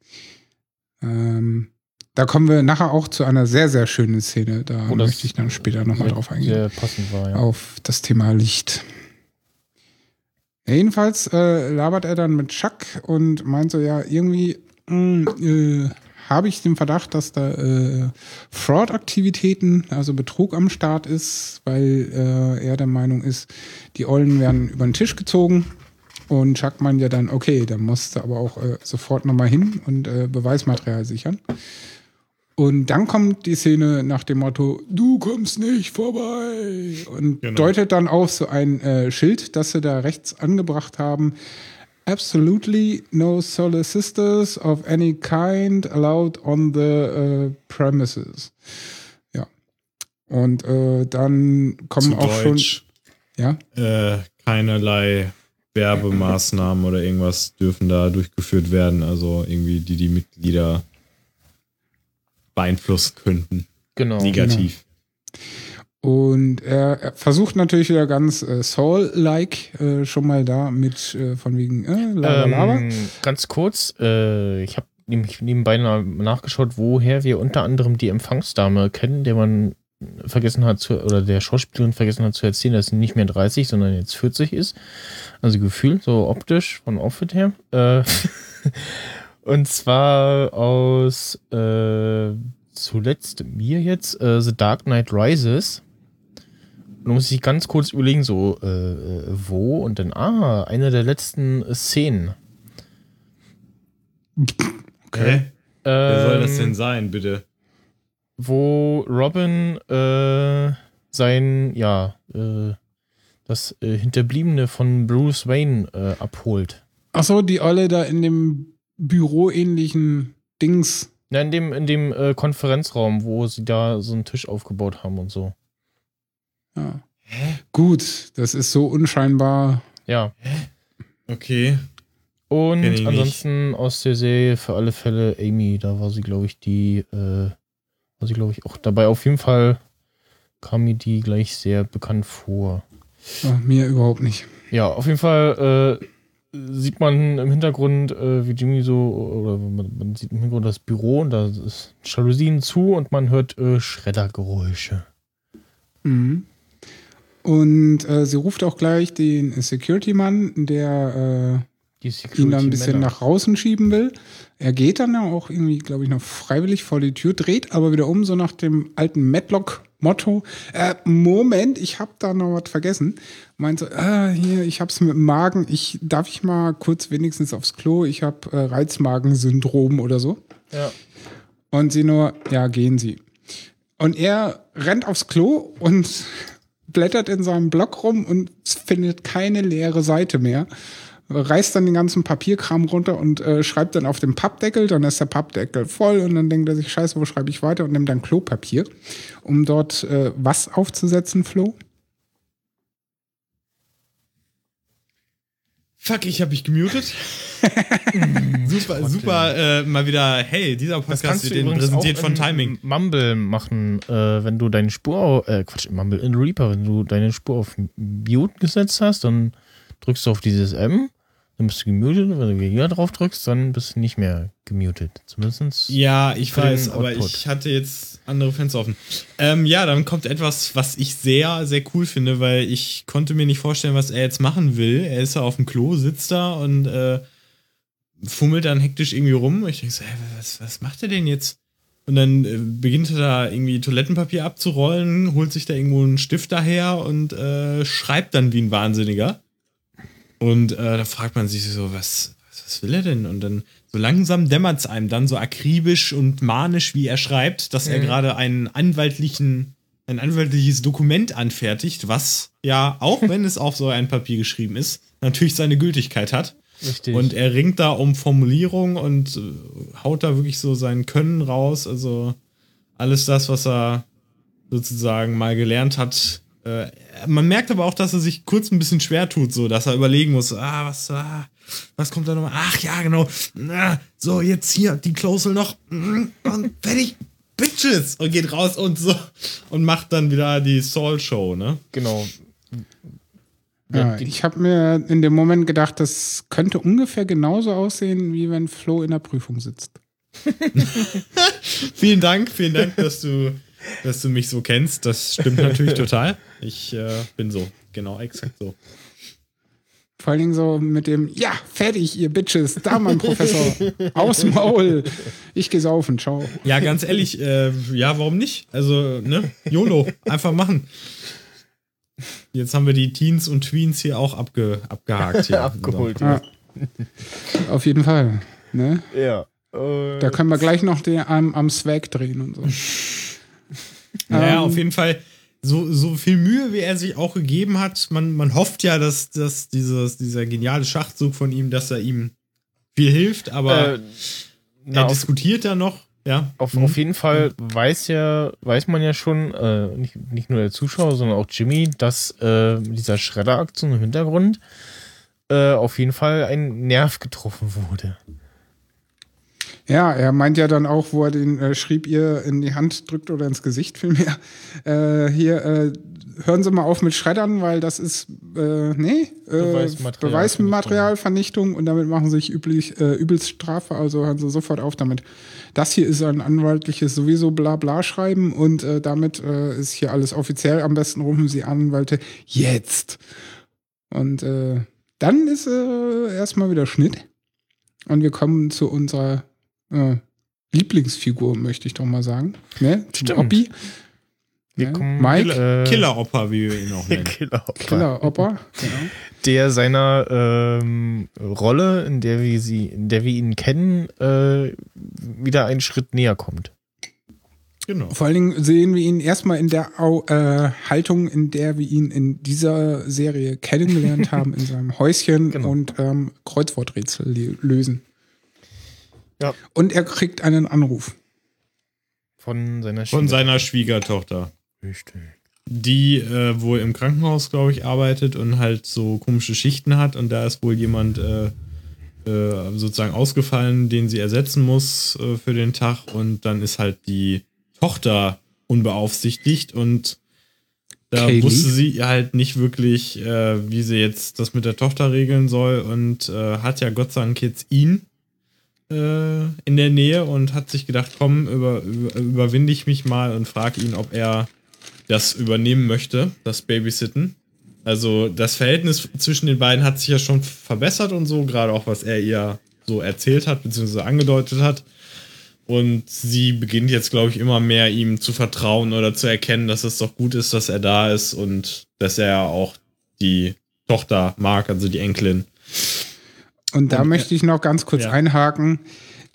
Ähm, da kommen wir nachher auch zu einer sehr, sehr schönen Szene. Da oh, möchte ich dann später nochmal drauf eingehen. Sehr passend war, ja. Auf das Thema Licht. Ja, jedenfalls äh, labert er dann mit Chuck und meint so, ja, irgendwie mh, äh, habe ich den Verdacht, dass da äh, Fraud-Aktivitäten, also Betrug am Start ist, weil äh, er der Meinung ist, die Ollen werden über den Tisch gezogen. Und Chuck meint ja dann, okay, dann musst du aber auch äh, sofort nochmal hin und äh, Beweismaterial sichern. Und dann kommt die Szene nach dem Motto, du kommst nicht vorbei. Und genau. Deutet dann auf so ein äh, Schild, das sie da rechts angebracht haben. Absolutely no solicitors of any kind allowed on the uh, premises. Ja. Und äh, dann kommen Zu auch Deutsch, schon... Ja? Äh, keinerlei Werbemaßnahmen oder irgendwas dürfen da durchgeführt werden. Also irgendwie die, die Mitglieder... beeinflussen könnten. Genau. Negativ. Genau. Und er, er versucht natürlich wieder ganz äh, Saul-like äh, schon mal da mit äh, von wegen äh, Lava, ähm, Lava. Ganz kurz, äh, ich habe nämlich nebenbei nachgeschaut, woher wir unter anderem die Empfangsdame kennen, der man vergessen hat, zu, oder der Schauspielerin vergessen hat zu erzählen, dass sie nicht mehr dreißig, sondern jetzt vierzig ist. Also gefühlt, so optisch, von Outfit her. Äh, Und zwar aus äh, zuletzt mir jetzt äh, The Dark Knight Rises. Da muss ich ganz kurz überlegen, so äh, wo und dann, ah, eine der letzten Szenen. Okay. Ähm, Wer soll das denn sein, bitte? Wo Robin äh, sein, ja, äh, das äh, Hinterbliebene von Bruce Wayne äh, abholt. Achso, die Olle da in dem büroähnlichen Dings. Ja, in dem, in dem äh, Konferenzraum, wo sie da so einen Tisch aufgebaut haben und so. Ja. Hä? Gut, das ist so unscheinbar. Ja. Hä? Okay. Und ansonsten nicht. Aus der Serie Für alle Fälle Amy, da war sie, glaube ich, die, äh, war sie, glaube ich, auch dabei. Auf jeden Fall kam mir die gleich sehr bekannt vor. Ach, mir überhaupt nicht. Ja, auf jeden Fall, äh, sieht man im Hintergrund, äh, wie Jimmy so, oder man, man sieht im Hintergrund das Büro und da ist Jalousien zu und man hört äh, Schreddergeräusche. Mhm. Und äh, sie ruft auch gleich den Security-Mann, der äh, Security ihn dann ein bisschen Männer. nach draußen schieben will. Er geht dann ja auch irgendwie, glaube ich, noch freiwillig vor die Tür, dreht aber wieder um, so nach dem alten Matlock Motto, äh, Moment, ich habe da noch was vergessen. Meint so, ah, hier, ich hab's mit dem Magen, ich, darf ich mal kurz wenigstens aufs Klo? Ich habe äh, Reizmagensyndrom oder so. Ja. Und sie nur, ja, gehen Sie. Und er rennt aufs Klo und blättert in seinem Block rum und findet keine leere Seite mehr. Reißt dann den ganzen Papierkram runter und äh, schreibt dann auf den Pappdeckel, dann ist der Pappdeckel voll und dann denkt er sich, scheiße, wo schreibe ich weiter und nimmt dann Klopapier, um dort äh, was aufzusetzen, Flo? Fuck, ich habe mich gemutet. super, super, äh, mal wieder, hey, dieser Podcast wird Ihnen präsentiert von Timing. Mumble machen, äh, wenn du deine Spur, äh, Quatsch, Mumble in Reaper, wenn du deine Spur auf Mute gesetzt hast, dann drückst du auf dieses M, dann bist du gemutet. Wenn du wieder drauf drückst, dann bist du nicht mehr gemutet. Zumindest. Ja, ich weiß, aber ich hatte jetzt andere Fenster offen. Ähm, ja, dann kommt etwas, was ich sehr, sehr cool finde, weil ich konnte mir nicht vorstellen, was er jetzt machen will. Er ist da auf dem Klo, sitzt da und äh, fummelt dann hektisch irgendwie rum. Ich denke so, hey, was, was macht er denn jetzt? Und dann äh, beginnt er da irgendwie Toilettenpapier abzurollen, holt sich da irgendwo einen Stift daher und äh, schreibt dann wie ein Wahnsinniger. Und äh, da fragt man sich so, was, was will er denn? Und dann so langsam dämmert es einem dann so akribisch und manisch, wie er schreibt, dass mhm. er gerade einen anwaltlichen, ein anwaltliches Dokument anfertigt, was ja, auch wenn es auf so ein Papier geschrieben ist, natürlich seine Gültigkeit hat. Richtig. Und er ringt da um Formulierung und äh, haut da wirklich so sein Können raus. Also alles das, was er sozusagen mal gelernt hat, Äh, man merkt aber auch, dass er sich kurz ein bisschen schwer tut, so, dass er überlegen muss, ah, was, ah, was kommt da nochmal? Ach ja, genau. Na, so, jetzt hier, die Klausel noch. Und fertig. Bitches! Und geht raus und so. Und macht dann wieder die Saul-Show, ne? Genau. Ja, ich habe mir in dem Moment gedacht, das könnte ungefähr genauso aussehen, wie wenn Flo in der Prüfung sitzt. Vielen Dank, vielen Dank, dass du, dass du mich so kennst. Das stimmt natürlich total. Ich äh, bin so, genau, exakt so. Vor allen Dingen so mit dem, ja, fertig, ihr Bitches, da, mein Professor, aus Maul, ich geh saufen, ciao. Ja, ganz ehrlich, äh, ja, warum nicht? Also, ne, YOLO, einfach machen. Jetzt haben wir die Teens und Tweens hier auch abge, abgehakt. Hier. Abgeholt, ja. Auf jeden Fall, ne? Ja. Äh, da können wir gleich noch den, am, am Swag drehen und so. Naja, ähm, auf jeden Fall. So, so viel Mühe, wie er sich auch gegeben hat, man, man hofft ja, dass, dass dieses, dieser geniale Schachzug von ihm, dass er ihm viel hilft, aber äh, na, er auf, diskutiert ja noch. Ja. Auf, mhm. auf jeden Fall weiß ja weiß man ja schon, äh, nicht, nicht nur der Zuschauer, sondern auch Jimmy, dass äh, dieser Schredderaktion im Hintergrund äh, auf jeden Fall ein Nerv getroffen wurde. Ja, er meint ja dann auch, wo er den äh, Schrieb ihr in die Hand drückt oder ins Gesicht vielmehr, äh, hier, äh, hören Sie mal auf mit Schreddern, weil das ist, äh, nee, äh, Beweismaterialvernichtung und damit machen Sie sich üblich, äh, übelst Strafe, also hören Sie sofort auf damit. Das hier ist ein anwaltliches sowieso Blabla-Schreiben und äh, damit äh, ist hier alles offiziell, am besten rufen Sie Anwälte jetzt. Und äh, dann ist äh, erstmal wieder Schnitt und wir kommen zu unserer Lieblingsfigur, möchte ich doch mal sagen. Ne? Oppi. Ne? Mike. Killer-Oppa, wie wir ihn auch nennen. Killer-Oppa. Killer-Oppa, genau. Der seiner ähm, Rolle, in der wir sie, in der wir ihn kennen, äh, wieder einen Schritt näher kommt. Genau. Vor allen Dingen sehen wir ihn erstmal in der äh, Haltung, in der wir ihn in dieser Serie kennengelernt haben, in seinem Häuschen genau. und ähm, Kreuzworträtsel lösen. Ja. Und er kriegt einen Anruf. Von seiner Schwiegertochter. Von seiner Schwiegertochter. Richtig. Die äh, wohl im Krankenhaus, glaube ich, arbeitet und halt so komische Schichten hat. Und da ist wohl jemand äh, äh, sozusagen ausgefallen, den sie ersetzen muss äh, für den Tag. Und dann ist halt die Tochter unbeaufsichtigt. Und da Kaylee. Wusste sie halt nicht wirklich, äh, wie sie jetzt das mit der Tochter regeln soll. Und äh, hat ja Gott sei Dank jetzt ihn in der Nähe und hat sich gedacht, komm, über, über, überwinde ich mich mal und frage ihn, ob er das übernehmen möchte, das Babysitten. Also das Verhältnis zwischen den beiden hat sich ja schon verbessert und so, gerade auch, was er ihr so erzählt hat, beziehungsweise angedeutet hat. Und sie beginnt jetzt, glaube ich, immer mehr ihm zu vertrauen oder zu erkennen, dass es doch gut ist, dass er da ist und dass er auch die Tochter mag, also die Enkelin. Und da und, möchte ich noch ganz kurz ja. einhaken.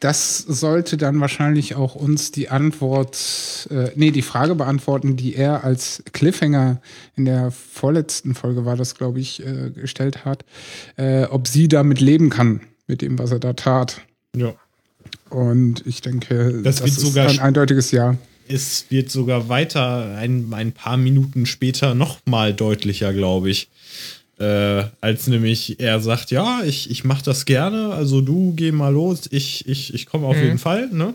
Das sollte dann wahrscheinlich auch uns die Antwort, äh, nee, die Frage beantworten, die er als Cliffhanger in der vorletzten Folge war das, glaube ich, äh, gestellt hat, äh, ob sie damit leben kann, mit dem, was er da tat. Ja. Und ich denke, das, das ist sogar ein eindeutiges Ja. Es wird sogar weiter, ein, ein paar Minuten später noch mal deutlicher, glaube ich. Äh, als nämlich er sagt, ja, ich, ich mach das gerne, also du geh mal los, ich, ich, ich komme auf mhm. jeden Fall, ne?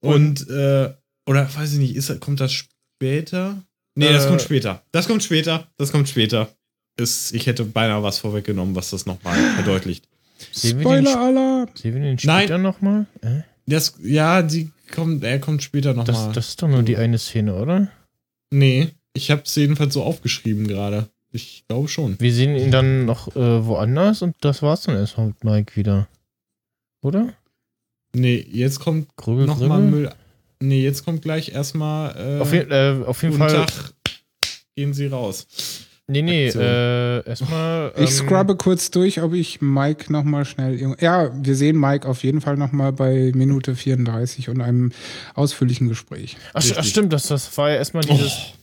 Und, und äh, oder weiß ich nicht, ist, kommt das später? Nee, äh, das kommt später. Das kommt später, das kommt später. Ist, ich hätte beinahe was vorweggenommen, was das nochmal verdeutlicht. Spoiler-Alarm! Sehen wir den später nochmal? Äh? Das, ja, die kommt, er kommt später nochmal. Das, das ist doch nur die eine Szene, oder? Nee, ich hab's jedenfalls so aufgeschrieben gerade. Ich glaube schon. Wir sehen ihn dann noch äh, woanders und das war's dann erstmal mit Mike wieder. Oder? Nee, jetzt kommt Grübel, noch Grübel. mal Müll. Nee, jetzt kommt gleich erstmal äh, auf, je- äh, auf jeden Fall Tag gehen sie raus. Nee, nee, äh, erstmal ähm, ich scrubbe kurz durch, ob ich Mike nochmal schnell... Ja, wir sehen Mike auf jeden Fall nochmal bei Minute vierunddreißig und einem ausführlichen Gespräch. Ach, ach stimmt, das, das war ja erstmal dieses... Oh.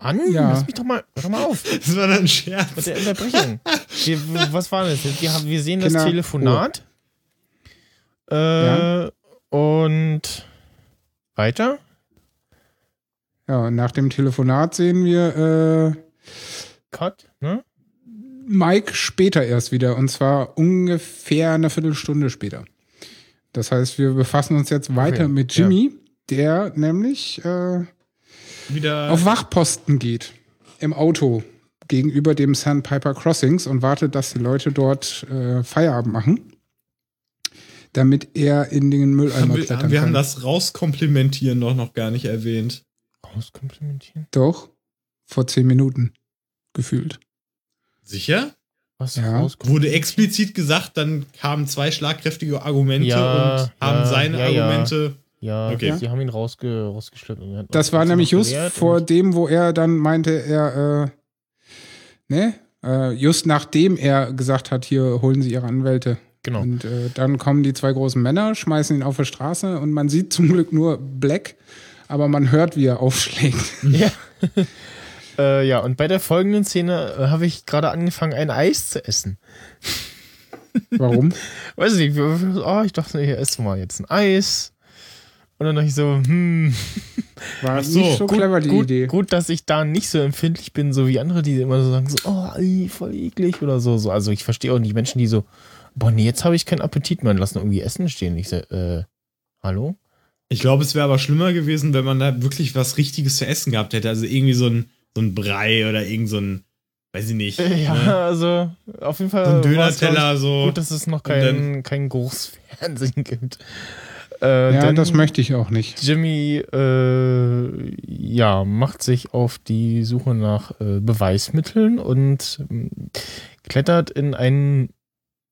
Mann, ja. lass mich doch mal, doch mal auf. Das war dann ein Scherz. Mit der Unterbrechung. Wir, was war das? Wir, haben, wir sehen Kinder. Das Telefonat. Oh. Äh, ja. Und weiter? Ja, und nach dem Telefonat sehen wir, äh, Cut, ne? Mike später erst wieder, und zwar ungefähr eine Viertelstunde später. Das heißt, wir befassen uns jetzt weiter okay. mit Jimmy, ja. der nämlich äh, wieder auf Wachposten geht, im Auto gegenüber dem Sandpiper Crossings, und wartet, dass die Leute dort äh, Feierabend machen, damit er in den Mülleimer klettern kann. Wir haben das Rauskomplimentieren doch noch gar nicht erwähnt. Rauskomplimentieren? Doch, vor zehn Minuten, gefühlt. Sicher? Was ja. Wurde explizit gesagt, dann kamen zwei schlagkräftige Argumente ja, und haben ja, seine ja, Argumente. Ja, ja okay. Sie haben ihn rausge- rausgeschliffen. Das war nämlich just vor dem, wo er dann meinte, er, äh, ne, äh, just nachdem er gesagt hat, hier holen Sie Ihre Anwälte. Genau. Und äh, dann kommen die zwei großen Männer, schmeißen ihn auf die Straße, und man sieht zum Glück nur Black, aber man hört, wie er aufschlägt. Ja. Äh, ja, und bei der folgenden Szene äh, habe ich gerade angefangen, ein Eis zu essen. Warum? Weiß ich nicht. Oh, ich dachte, ich esse mal jetzt ein Eis. Und dann dachte ich so, hm. War so, nicht so gut, clever die gut, Idee. Gut, dass ich da nicht so empfindlich bin, so wie andere, die immer so sagen, so, oh, ey, voll eklig oder so. so. Also ich verstehe auch nicht Menschen, die so, boah, nee, jetzt habe ich keinen Appetit mehr, lassen irgendwie Essen stehen. Ich so, äh, hallo? Ich glaube, es wäre aber schlimmer gewesen, wenn man da wirklich was Richtiges zu essen gehabt hätte. Also irgendwie so ein So ein Brei oder irgend so ein, weiß ich nicht. Ja, ne? Also auf jeden Fall. So ein Döner-Teller, so. Gut, dass es noch kein, kein Geruchsfernsehen gibt. Äh, ja, das möchte ich auch nicht. Jimmy, äh, ja, macht sich auf die Suche nach äh, Beweismitteln und äh, klettert in einen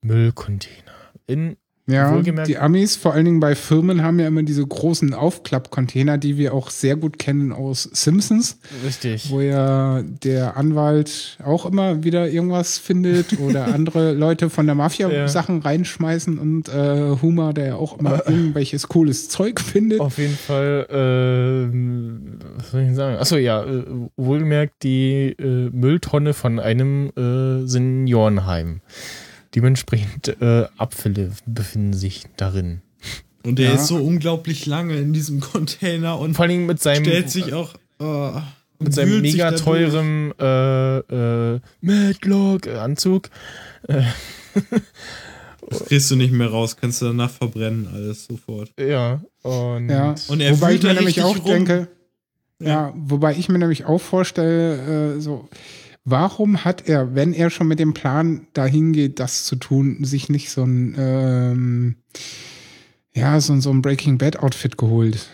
Müllcontainer. In Ja, die Amis, vor allen Dingen bei Firmen, haben ja immer diese großen Aufklappcontainer, die wir auch sehr gut kennen aus Simpsons. Richtig. Wo ja der Anwalt auch immer wieder irgendwas findet oder andere Leute von der Mafia-Sachen ja. reinschmeißen, und äh, Homer, der ja auch immer irgendwelches cooles Zeug findet. Auf jeden Fall, äh, was soll ich sagen? Achso, ja, äh, wohlgemerkt die äh, Mülltonne von einem äh, Seniorenheim. Dementsprechend äh, Abfälle befinden sich darin. Und er ja. ist so unglaublich lange in diesem Container, und vor allem mit seinem, stellt sich auch äh, mit seinem mega teuren äh, äh, Matlock-Anzug. Äh. Das kriegst du nicht mehr raus, kannst du danach verbrennen, alles sofort. Ja, und, ja. und er wobei ich mir nämlich auch rum. denke, ja. ja, wobei ich mir nämlich auch vorstelle, äh, so. Warum hat er, wenn er schon mit dem Plan dahin geht, das zu tun, sich nicht so ein ähm, ja, so, so ein Breaking Bad Outfit geholt?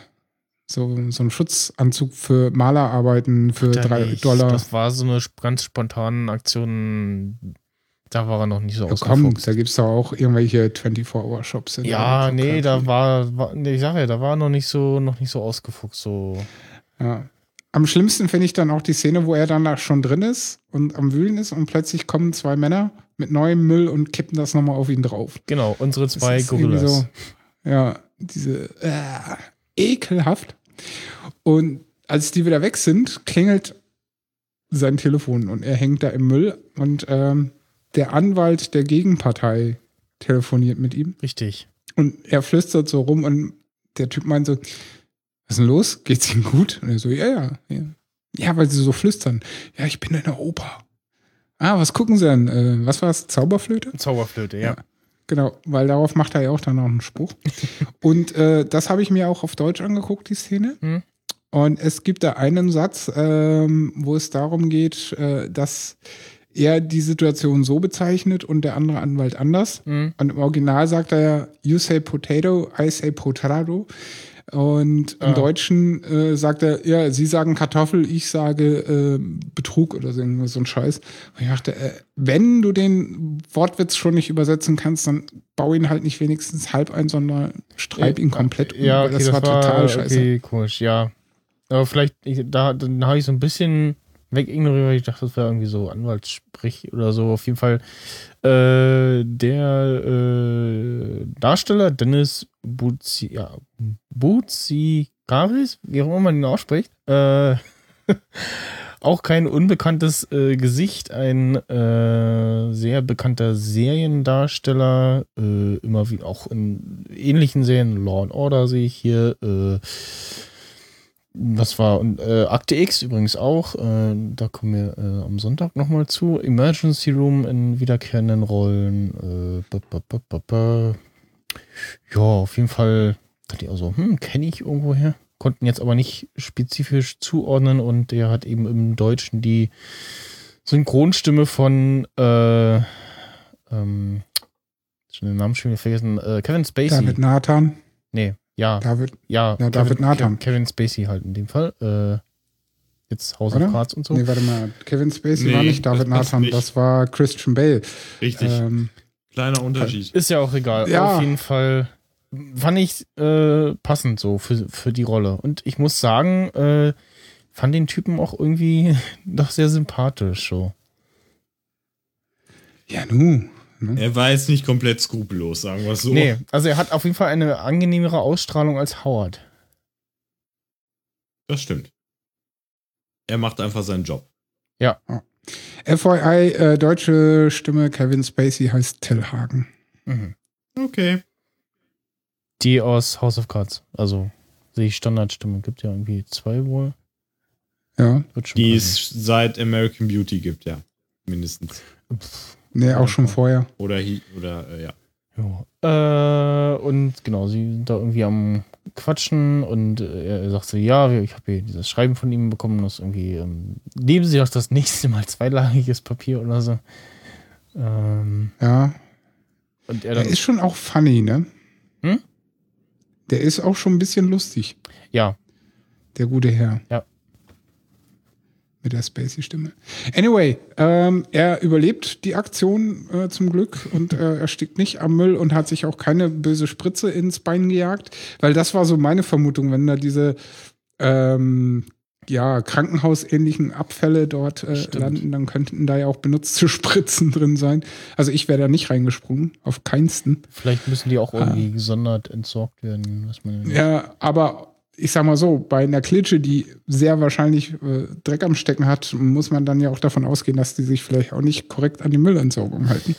So, so ein Schutzanzug für Malerarbeiten für drei Dollar. Das war so eine ganz spontane Aktion. Da war er noch nicht so ja, ausgefuchst. Da gibt es doch auch irgendwelche vierundzwanzig-Hour-Shops. Ja, nee, da war, war nee, ich sage ja, da war er noch nicht so, noch nicht so ausgefuchst. So. Ja. Am schlimmsten finde ich dann auch die Szene, wo er dann schon drin ist und am Wühlen ist, und plötzlich kommen zwei Männer mit neuem Müll und kippen das nochmal auf ihn drauf. Genau, unsere zwei Gorillas. So, ja, diese äh, ekelhaft. Und als die wieder weg sind, klingelt sein Telefon und er hängt da im Müll, und ähm, der Anwalt der Gegenpartei telefoniert mit ihm. Richtig. Und er flüstert so rum, und der Typ meint so, was ist denn los? Geht's Ihnen gut? Und er so, ja, ja, ja. Ja, weil sie so flüstern. Ja, ich bin in der Oper. Ah, was gucken Sie denn? Äh, was war's? Zauberflöte? Zauberflöte, ja. ja. Genau, weil darauf macht er ja auch dann noch einen Spruch. Und äh, das habe ich mir auch auf Deutsch angeguckt, die Szene. Mhm. Und es gibt da einen Satz, ähm, wo es darum geht, äh, dass er die Situation so bezeichnet und der andere Anwalt anders. Mhm. Und im Original sagt er ja, you say potato, I say potrado. Und ah. im Deutschen äh, sagt er, ja, Sie sagen Kartoffel, ich sage äh, Betrug oder so ein Scheiß. Und ich dachte, äh, wenn du den Wortwitz schon nicht übersetzen kannst, dann bau ihn halt nicht wenigstens halb ein, sondern streib ihn komplett um. Ja, okay, das, das war total war, scheiße. Okay, komisch, ja. Aber vielleicht, ich, da, dann habe ich so ein bisschen wegignoriert, weil ich dachte, das wäre irgendwie so Anwaltssprech oder so. Auf jeden Fall äh, der äh, Darsteller Dennis Buzi, ja, Buzikaris, wie auch immer man ihn ausspricht, äh, auch kein unbekanntes äh, Gesicht, ein äh, sehr bekannter Seriendarsteller, äh, immer wie auch in ähnlichen Serien, Law and Order sehe ich hier, äh, Das war und äh, Akte X übrigens auch. Äh, da kommen wir äh, am Sonntag nochmal zu. Emergency Room in wiederkehrenden Rollen. Äh, b- b- b- b- b- ja, auf jeden Fall dachte ich auch so, hm, kenne ich irgendwoher. Konnten jetzt aber nicht spezifisch zuordnen und der hat eben im Deutschen die Synchronstimme von äh, ähm, schon den Namen schon wieder vergessen, äh, Kevin Spacey. David Nathan. Nee. Ja, David, ja, ja, David Kevin, Nathan. Kevin Spacey halt in dem Fall. Äh, jetzt House of Cards und so. Nee, warte mal. Kevin Spacey nee, war nicht David Nathan, nicht. Das war Christian Bale. Richtig. Ähm, Kleiner Unterschied. Ist ja auch egal. Ja. Auf jeden Fall fand ich äh, passend so für, für die Rolle. Und ich muss sagen, äh, fand den Typen auch irgendwie doch sehr sympathisch. So. Ja, nun. Er war jetzt nicht komplett skrupellos, sagen wir es so. Nee, also er hat auf jeden Fall eine angenehmere Ausstrahlung als Howard. Das stimmt. Er macht einfach seinen Job. Ja. F Y I, äh, deutsche Stimme, Kevin Spacey heißt Tillhagen. Mhm. Okay. Die aus House of Cards. Also, die Standardstimme gibt ja irgendwie zwei wohl. Ja. Die es seit American Beauty gibt, ja. Mindestens. Pff. Nee, auch schon vorher. Oder, oder äh, ja. ja. Äh, und genau, sie sind da irgendwie am Quatschen und äh, er sagt so, ja, ich habe hier dieses Schreiben von ihm bekommen, das irgendwie, ähm, nehmen Sie doch das nächste Mal zweilagiges Papier oder so. Ähm, ja. Und er dann, der ist schon auch funny, ne? Hm? Der ist auch schon ein bisschen lustig. Ja. Der gute Herr. Ja. Mit der Spacey-Stimme. Anyway, ähm, er überlebt die Aktion äh, zum Glück und äh, erstickt nicht am Müll und hat sich auch keine böse Spritze ins Bein gejagt, weil das war so meine Vermutung, wenn da diese ähm, ja, krankenhausähnlichen Abfälle dort äh, landen, dann könnten da ja auch benutzte Spritzen drin sein. Also ich wäre da nicht reingesprungen, auf keinsten. Vielleicht müssen die auch irgendwie ah. gesondert entsorgt werden. Was man ja, aber ich sag mal so, bei einer Klitsche, die sehr wahrscheinlich äh, Dreck am Stecken hat, muss man dann ja auch davon ausgehen, dass die sich vielleicht auch nicht korrekt an die Müllentsorgung halten.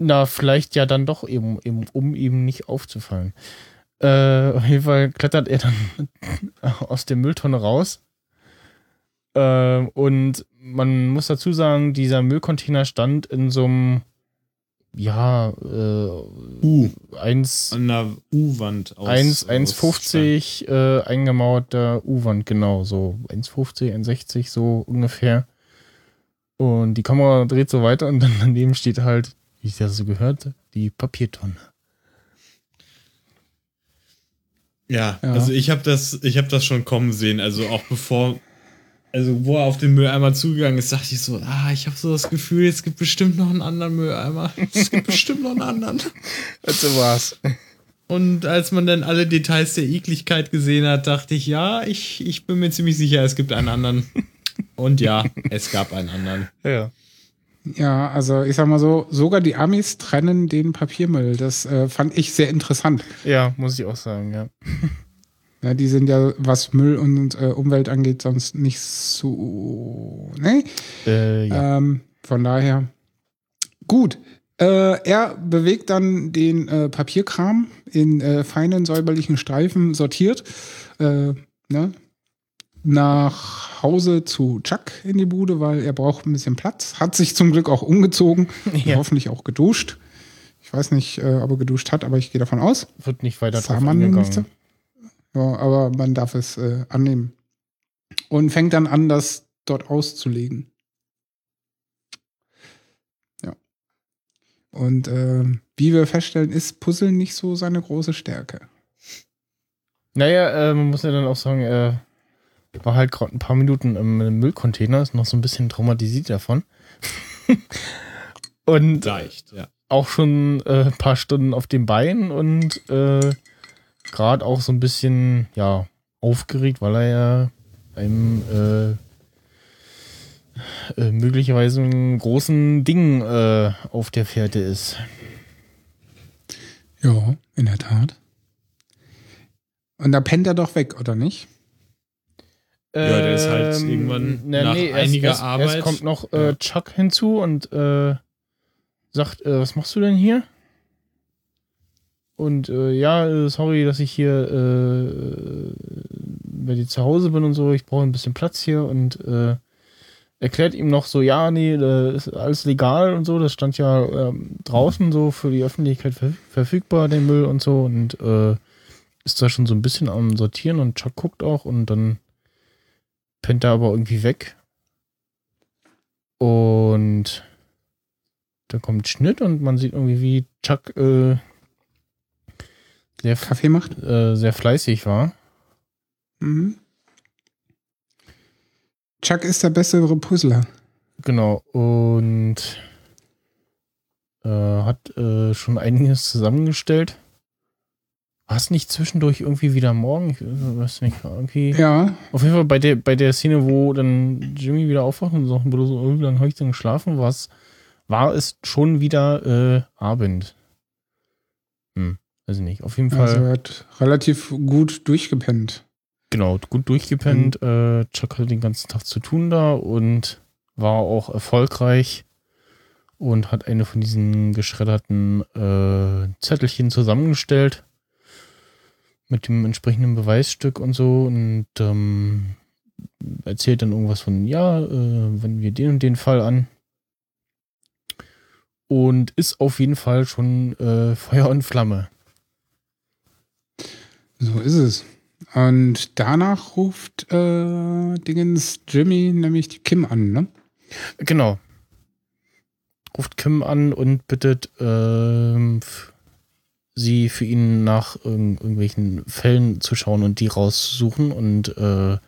Na, vielleicht ja dann doch eben, eben um eben nicht aufzufallen. Äh, auf jeden Fall klettert er dann aus der Mülltonne raus. Äh, und man muss dazu sagen, dieser Müllcontainer stand in so einem Ja, äh, U. eins an der U-Wand aus. eins Komma fünfzig äh, eingemauerter U-Wand, genau, so eins Komma fünfzig, eins Komma sechzig, so ungefähr. Und die Kamera dreht so weiter und dann daneben steht halt, wie ich das so gehört, die Papiertonne. Ja, ja. Also ich habe das, ich habe das schon kommen sehen, also auch bevor. Also, wo er auf den Mülleimer zugegangen ist, dachte ich so, ah, ich habe so das Gefühl, es gibt bestimmt noch einen anderen Mülleimer. Es gibt bestimmt noch einen anderen. Also war's. Und als man dann alle Details der Ekligkeit gesehen hat, dachte ich, ja, ich, ich bin mir ziemlich sicher, es gibt einen anderen. Und ja, es gab einen anderen. Ja. Ja, also ich sag mal so, sogar die Amis trennen den Papiermüll. Das äh, fand ich sehr interessant. Ja, muss ich auch sagen, ja. Ja, die sind ja, was Müll und äh, Umwelt angeht, sonst nicht so. Ne? Äh, ja. ähm, von daher. Gut. Äh, er bewegt dann den äh, Papierkram in äh, feinen, säuberlichen Streifen sortiert. Äh, ne? Nach Hause zu Chuck in die Bude, weil er braucht ein bisschen Platz. Hat sich zum Glück auch umgezogen. Ja. Und hoffentlich auch geduscht. Ich weiß nicht, äh, ob er geduscht hat, aber ich gehe davon aus. Wird nicht weiter drauf eingegangen. Ja, aber man darf es äh, annehmen. Und fängt dann an, das dort auszulegen. Ja. Und äh, wie wir feststellen, ist Puzzle nicht so seine große Stärke. Naja, äh, man muss ja dann auch sagen, er äh, war halt gerade ein paar Minuten im, im Müllcontainer, ist noch so ein bisschen traumatisiert davon. Und leicht, ja. Auch schon äh, ein paar Stunden auf den Beinen und äh, gerade auch so ein bisschen, ja, aufgeregt, weil er ja einem äh, äh, möglicherweise einem großen Ding äh, auf der Fährte ist. Ja, in der Tat. Und da pennt er doch weg, oder nicht? Ja, der ist halt ähm, irgendwann na, nach nee, einiger erst, Arbeit. Erst kommt noch äh, ja. Chuck hinzu und äh, sagt, äh, was machst du denn hier? Und äh, ja, sorry, dass ich hier äh, bei dir zu Hause bin und so, ich brauche ein bisschen Platz hier und äh, erklärt ihm noch so, ja, nee, das ist alles legal und so, das stand ja äh, draußen so für die Öffentlichkeit ver- verfügbar, den Müll und so und äh, ist da schon so ein bisschen am Sortieren und Chuck guckt auch und dann pennt er aber irgendwie weg und da kommt Schnitt und man sieht irgendwie, wie Chuck äh, sehr, Kaffee macht. Äh, sehr fleißig war. Mhm. Chuck ist der bessere Puzzler. Genau, und äh, hat äh, schon einiges zusammengestellt. War es nicht zwischendurch irgendwie wieder morgen? Ich weiß nicht, irgendwie. Ja. Auf jeden Fall bei der, bei der Szene, wo dann Jimmy wieder aufwacht und sagt, so, wie lange habe ich denn geschlafen? Was war es schon wieder äh, Abend? Hm, weiß ich nicht. Auf jeden Fall. Also er hat relativ gut durchgepennt. Genau, gut durchgepennt. Mhm. Äh, Chuck hatte den ganzen Tag zu tun da und war auch erfolgreich und hat eine von diesen geschredderten äh, Zettelchen zusammengestellt mit dem entsprechenden Beweisstück und so und ähm, erzählt dann irgendwas von, ja, äh, wenden wir den und den Fall an und ist auf jeden Fall schon äh, Feuer und Flamme. So ist es. Und danach ruft äh, Dingens Jimmy nämlich die Kim an, ne? Genau. Ruft Kim an und bittet äh, f- sie für ihn nach irg- irgendwelchen Fällen zu schauen und die rauszusuchen. Und äh,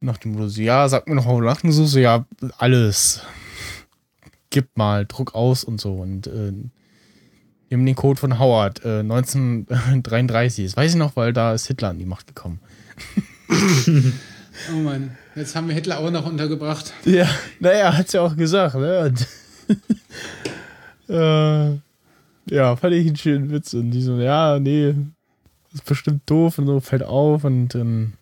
nach dem Motto, ja, sag mir noch, warum lachen so, so, ja, alles. Gib mal, druck aus und so. Und äh, nimm den Code von Howard, äh, neunzehnhundertdreiunddreißig. Das weiß ich noch, weil da ist Hitler an die Macht gekommen. Oh Mann, jetzt haben wir Hitler auch noch untergebracht. Ja, naja, hat's ja auch gesagt. Ne? äh, ja, fand ich einen schönen Witz. Und die so, ja, nee, das ist bestimmt doof und so, fällt auf. Und dann ähm,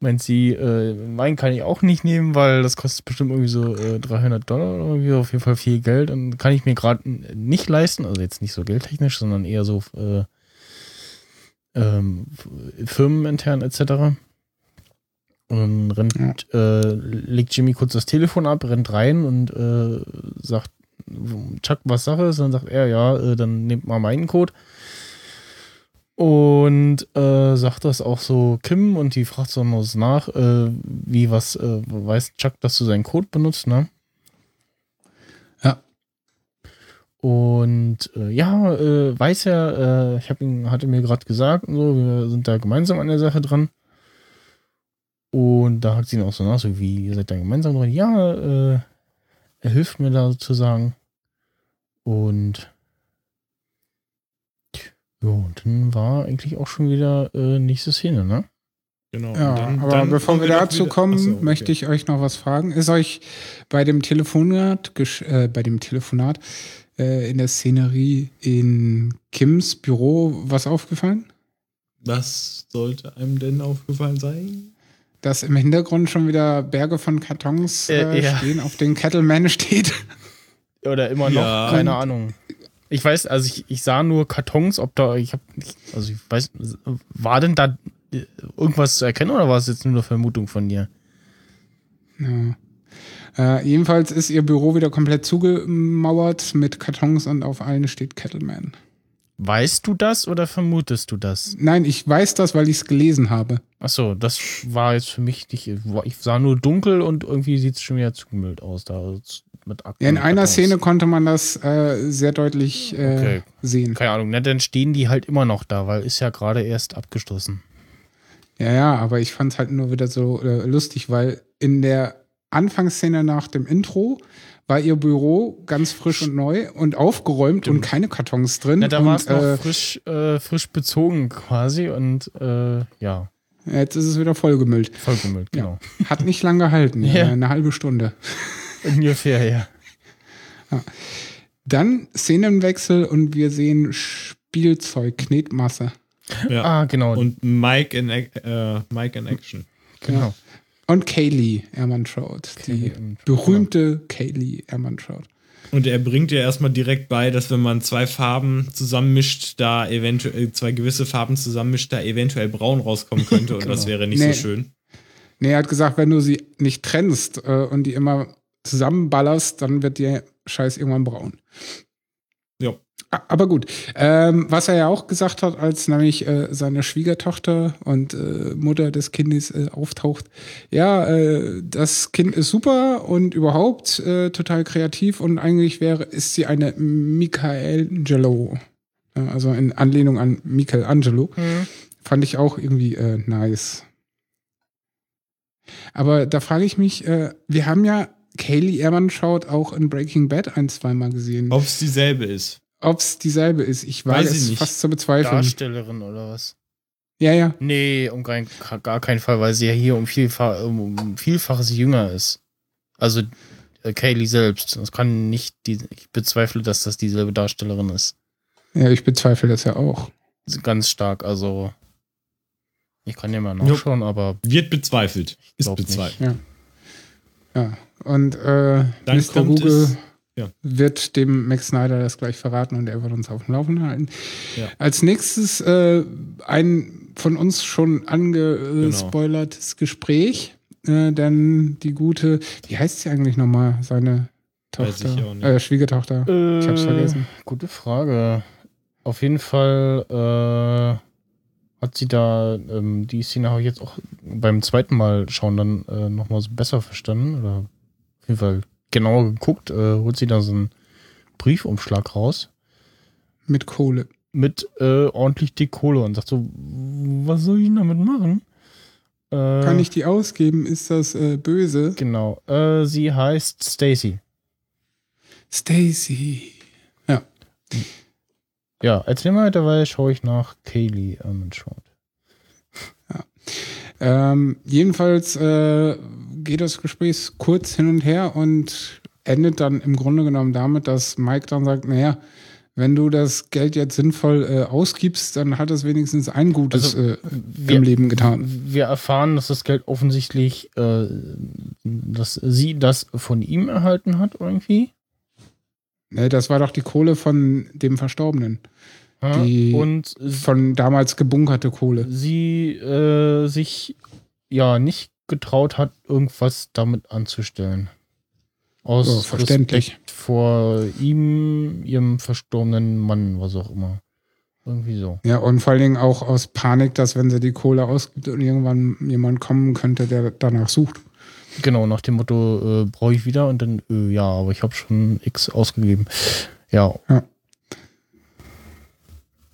meint sie, äh, meinen kann ich auch nicht nehmen, weil das kostet bestimmt irgendwie so äh, dreihundert Dollar oder irgendwie, auf jeden Fall viel Geld und kann ich mir gerade n- nicht leisten, also jetzt nicht so geldtechnisch, sondern eher so äh, ähm, firmenintern et cetera. Und rennt, ja. äh, legt Jimmy kurz das Telefon ab, rennt rein und äh, sagt, Chuck, was Sache ist, dann sagt er, ja, äh, dann nehmt mal meinen Code. Und äh, sagt das auch so Kim und die fragt so noch nach, äh, wie was äh, weiß Chuck, dass du seinen Code benutzt, ne? Ja. Und äh, ja, äh, weiß er, äh, ich hab ihn, hatte mir gerade gesagt und so, wir sind da gemeinsam an der Sache dran. Und da hakt sie ihn auch so nach, so wie, ihr seid da gemeinsam dran? Ja, äh, er hilft mir da sozusagen. Und ja, und dann war eigentlich auch schon wieder äh, nächste Szene, ne? Genau. Ja, dann, aber dann bevor wir dazu kommen, so, okay. möchte ich euch noch was fragen. Ist euch bei dem Telefonat, äh, bei dem Telefonat äh, in der Szenerie in Kims Büro was aufgefallen? Was sollte einem denn aufgefallen sein? Dass im Hintergrund schon wieder Berge von Kartons äh, äh, ja. stehen, auf denen Cattleman steht. Oder immer noch, ja. keine und, Ahnung. Ich weiß, also ich, ich sah nur Kartons, ob da, ich hab, ich, also ich weiß, war denn da irgendwas zu erkennen oder war es jetzt nur eine Vermutung von dir? Ja. Äh, jedenfalls ist ihr Büro wieder komplett zugemauert mit Kartons und auf allen steht Cattleman. Weißt du das oder vermutest du das? Nein, ich weiß das, weil ich es gelesen habe. Achso, das war jetzt für mich nicht, ich sah nur dunkel und irgendwie sieht es schon wieder zugemüllt aus da. Mit Akten, ja, in einer Kartons. Szene konnte man das äh, sehr deutlich äh, okay. sehen. Keine Ahnung, na, dann stehen die halt immer noch da, weil ist ja gerade erst abgestoßen. Ja, ja, aber ich fand es halt nur wieder so äh, lustig, weil in der Anfangsszene nach dem Intro war ihr Büro ganz frisch und neu und aufgeräumt Stimmt. und keine Kartons drin. Ja, da war es noch äh, frisch, äh, frisch bezogen quasi und äh, ja. Jetzt ist es wieder vollgemüllt. Vollgemüllt, genau. Ja. Hat nicht lang gehalten, ja. eine halbe Stunde. Ungefähr, ja. ja. Dann Szenenwechsel und wir sehen Spielzeug, Knetmasse. Ja. Ah, genau. Und Mike in, äh, Mike in Action. Genau. Ja. Und Kaylee Ehrmantraut, Kaylee die berühmte Kaylee Ehrmantraut. Und er bringt ja erstmal direkt bei, dass wenn man zwei Farben zusammenmischt, da eventuell zwei gewisse Farben zusammenmischt, da eventuell braun rauskommen könnte und genau. das wäre nicht nee. so schön. Nee, er hat gesagt, wenn du sie nicht trennst äh, und die immer zusammenballerst, dann wird der Scheiß irgendwann braun. Ja. Aber gut, ähm, was er ja auch gesagt hat, als nämlich äh, seine Schwiegertochter und äh, Mutter des Kindes äh, auftaucht, ja, äh, das Kind ist super und überhaupt äh, total kreativ und eigentlich wäre, ist sie eine Michelangelo, ja, also in Anlehnung an Michelangelo, mhm. fand ich auch irgendwie äh, nice. Aber da frage ich mich, äh, wir haben ja Kaylee Ehrmantraut auch in Breaking Bad ein-, zweimal gesehen. Ob es dieselbe ist. Ob es dieselbe ist, ich weiß, weiß ich es fast zu bezweifeln. Darstellerin oder was? Ja, ja. Nee, um kein, gar keinen Fall, weil sie ja hier um, vielfach, um, um Vielfaches jünger ist. Also äh, Kaylee selbst. Das kann nicht, die, ich bezweifle, dass das dieselbe Darstellerin ist. Ja, ich bezweifle das ja auch. Ganz stark, also ich kann ja mal nachschauen, jo. aber... Wird bezweifelt. Ist bezweifelt. Ja. ja, und äh, dann Mister kommt Google... Es Ja. wird dem MacSnider das gleich verraten und er wird uns auf dem Laufenden halten. Ja. Als nächstes äh, ein von uns schon angespoilertes genau. Gespräch. Äh, denn die gute, wie heißt sie eigentlich nochmal, seine Tochter, äh, Schwiegertochter? Äh, ich hab's vergessen. Gute Frage. Auf jeden Fall äh, hat sie da ähm, die Szene habe ich jetzt auch beim zweiten Mal schauen dann äh, nochmal so besser verstanden. Oder auf jeden Fall genauer geguckt, äh, holt sie da so einen Briefumschlag raus. Mit Kohle. Mit äh, ordentlich dick Kohle und sagt so, was soll ich denn damit machen? Äh, Kann ich die ausgeben? Ist das äh, böse? Genau. Äh, sie heißt Stacy. Stacy. Ja. Ja, erzähl mal dabei, schaue ich nach Kaylee Ehrmantraut. Ja. Ähm, jedenfalls äh, geht das Gespräch kurz hin und her und endet dann im Grunde genommen damit, dass Mike dann sagt, naja, wenn du das Geld jetzt sinnvoll äh, ausgibst, dann hat das wenigstens ein Gutes also, äh, wir, im Leben getan. Wir erfahren, dass das Geld offensichtlich, äh, dass sie das von ihm erhalten hat irgendwie. Nee, das war doch die Kohle von dem Verstorbenen. Ja, die und von damals gebunkerte Kohle. Sie äh, sich ja nicht getraut hat, irgendwas damit anzustellen. Aus oh, verständlich. Respekt vor ihm, ihrem verstorbenen Mann, was auch immer. Irgendwie so. Ja, und vor allen Dingen auch aus Panik, dass wenn sie die Kohle ausgibt und irgendwann jemand kommen könnte, der danach sucht. Genau, nach dem Motto, äh, brauche ich wieder und dann, äh, ja, aber ich habe schon X ausgegeben. Ja. ja.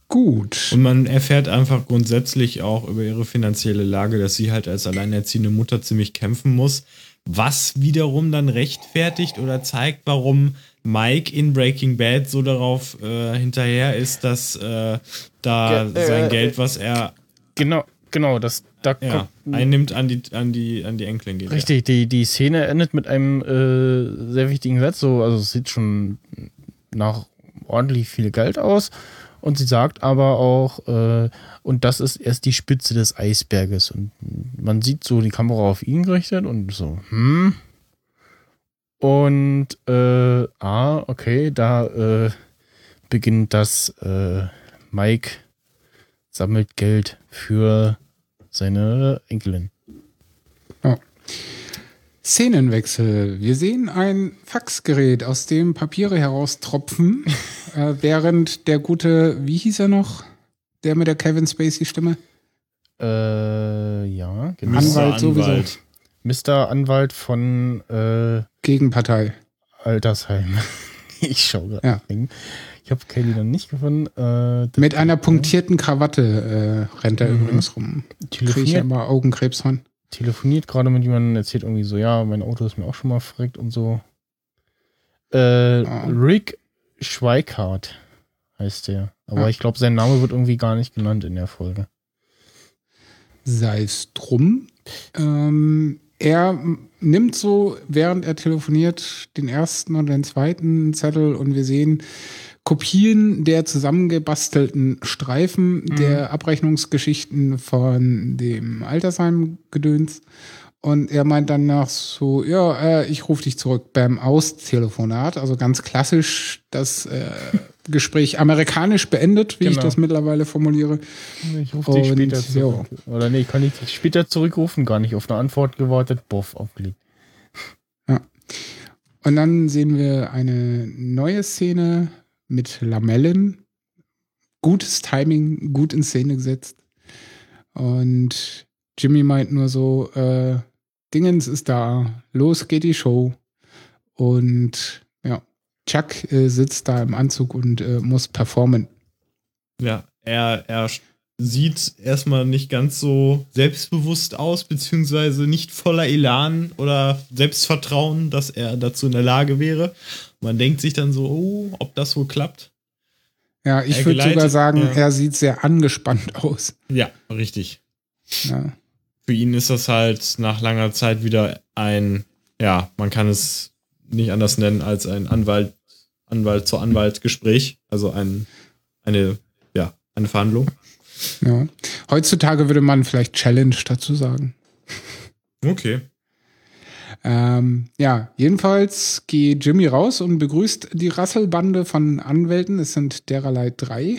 Gut. Und man erfährt einfach grundsätzlich auch über ihre finanzielle Lage, dass sie halt als alleinerziehende Mutter ziemlich kämpfen muss, was wiederum dann rechtfertigt oder zeigt, warum Mike in Breaking Bad so darauf äh, hinterher ist, dass äh, da Ge- sein äh, Geld, was er genau, genau, das da ja, kommt, einnimmt, an die an die an die Enkelin geht. Richtig, ja. die die Szene endet mit einem äh, sehr wichtigen Satz, so also es sieht schon nach ordentlich viel Geld aus. Und sie sagt aber auch, äh, und das ist erst die Spitze des Eisberges. Und man sieht so die Kamera auf ihn gerichtet und so, hm. Und, äh, ah, okay, da äh, beginnt das, äh, Mike sammelt Geld für seine Enkelin. Oh. Szenenwechsel. Wir sehen ein Faxgerät, aus dem Papiere heraustropfen, äh, während der gute, wie hieß er noch? Der mit der Kevin Spacey-Stimme? Äh, ja. Genau. Anwalt, Anwalt sowieso. Mister Anwalt von äh, Gegenpartei. Altersheim. Ich schaue gerade. Ja. Ich habe Kelly dann nicht gefunden. Äh, mit einer punktierten Krawatte äh, rennt er mhm. übrigens rum. Kriege ich immer Augenkrebs von. Telefoniert gerade mit jemandem, erzählt irgendwie so, ja, mein Auto ist mir auch schon mal verreckt und so. Äh, ah. Rick Schweikart heißt der. Aber ah. ich glaube, sein Name wird irgendwie gar nicht genannt in der Folge. Sei es drum. Ähm, er nimmt so, während er telefoniert, den ersten und den zweiten Zettel und wir sehen Kopien der zusammengebastelten Streifen mhm. der Abrechnungsgeschichten von dem Altersheim-Gedöns Und er meint danach so, ja, äh, ich rufe dich zurück beim Aus-Telefonat. Also ganz klassisch das äh, Gespräch amerikanisch beendet, wie genau. ich das mittlerweile formuliere. Ich rufe dich später zurück. Ja. Oder nee, ich kann dich später zurückrufen, gar nicht auf eine Antwort gewartet, boff, aufgelegt. Ja. Und dann sehen wir eine neue Szene mit Lamellen. Gutes Timing, gut in Szene gesetzt. Und Jimmy meint nur so, äh, Dingens ist da, los geht die Show. Und ja, Chuck äh, sitzt da im Anzug und äh, muss performen. Ja, er, er sieht erstmal nicht ganz so selbstbewusst aus, beziehungsweise nicht voller Elan oder Selbstvertrauen, dass er dazu in der Lage wäre. Man denkt sich dann so, oh, ob das wohl klappt. Ja, ich würde sogar sagen, ja. er sieht sehr angespannt aus. Ja, richtig. Ja. Für ihn ist das halt nach langer Zeit wieder ein, ja, man kann es nicht anders nennen als ein Anwalt, Anwalt zu Anwalt Gespräch, also ein, eine, ja, eine Verhandlung. Ja. Heutzutage würde man vielleicht Challenge dazu sagen. Okay. Ähm, ja, jedenfalls geht Jimmy raus und begrüßt die Rasselbande von Anwälten. Es sind dererlei drei.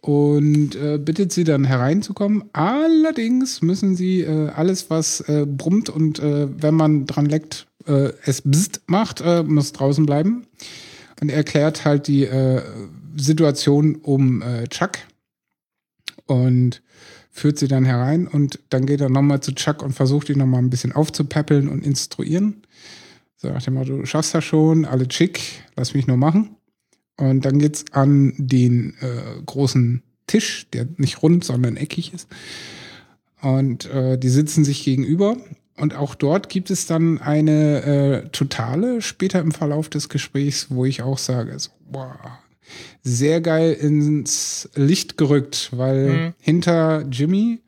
Und äh, bittet sie dann hereinzukommen. Allerdings müssen sie äh, alles, was äh, brummt und äh, wenn man dran leckt, äh, es bzzt macht, äh, muss draußen bleiben. Und er erklärt halt die äh, Situation um äh, Chuck und führt sie dann herein. Und dann geht er nochmal zu Chuck und versucht ihn nochmal ein bisschen aufzupäppeln und instruieren. So nach dem Motto, du schaffst das schon, alle schick, lass mich nur machen. Und dann geht's an den äh, großen Tisch, der nicht rund, sondern eckig ist. Und äh, die sitzen sich gegenüber. Und auch dort gibt es dann eine äh, Totale später im Verlauf des Gesprächs, wo ich auch sage, so, wow, sehr geil ins Licht gerückt, weil mhm. hinter Jimmy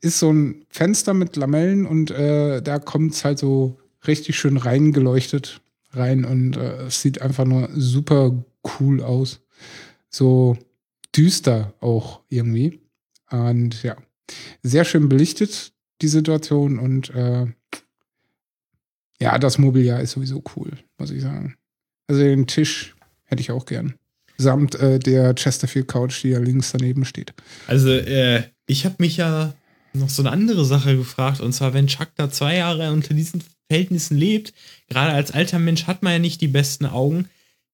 ist so ein Fenster mit Lamellen und äh, da kommt's halt so richtig schön reingeleuchtet rein und äh, es sieht einfach nur super cool aus. So düster auch irgendwie. Und ja, sehr schön belichtet die Situation und äh, ja, das Mobiliar ist sowieso cool, muss ich sagen. Also den Tisch hätte ich auch gern. Samt äh, der Chesterfield-Couch, die ja links daneben steht. Also äh, ich habe mich ja noch so eine andere Sache gefragt und zwar, wenn Chuck da zwei Jahre unter diesen Verhältnissen lebt, gerade als alter Mensch hat man ja nicht die besten Augen.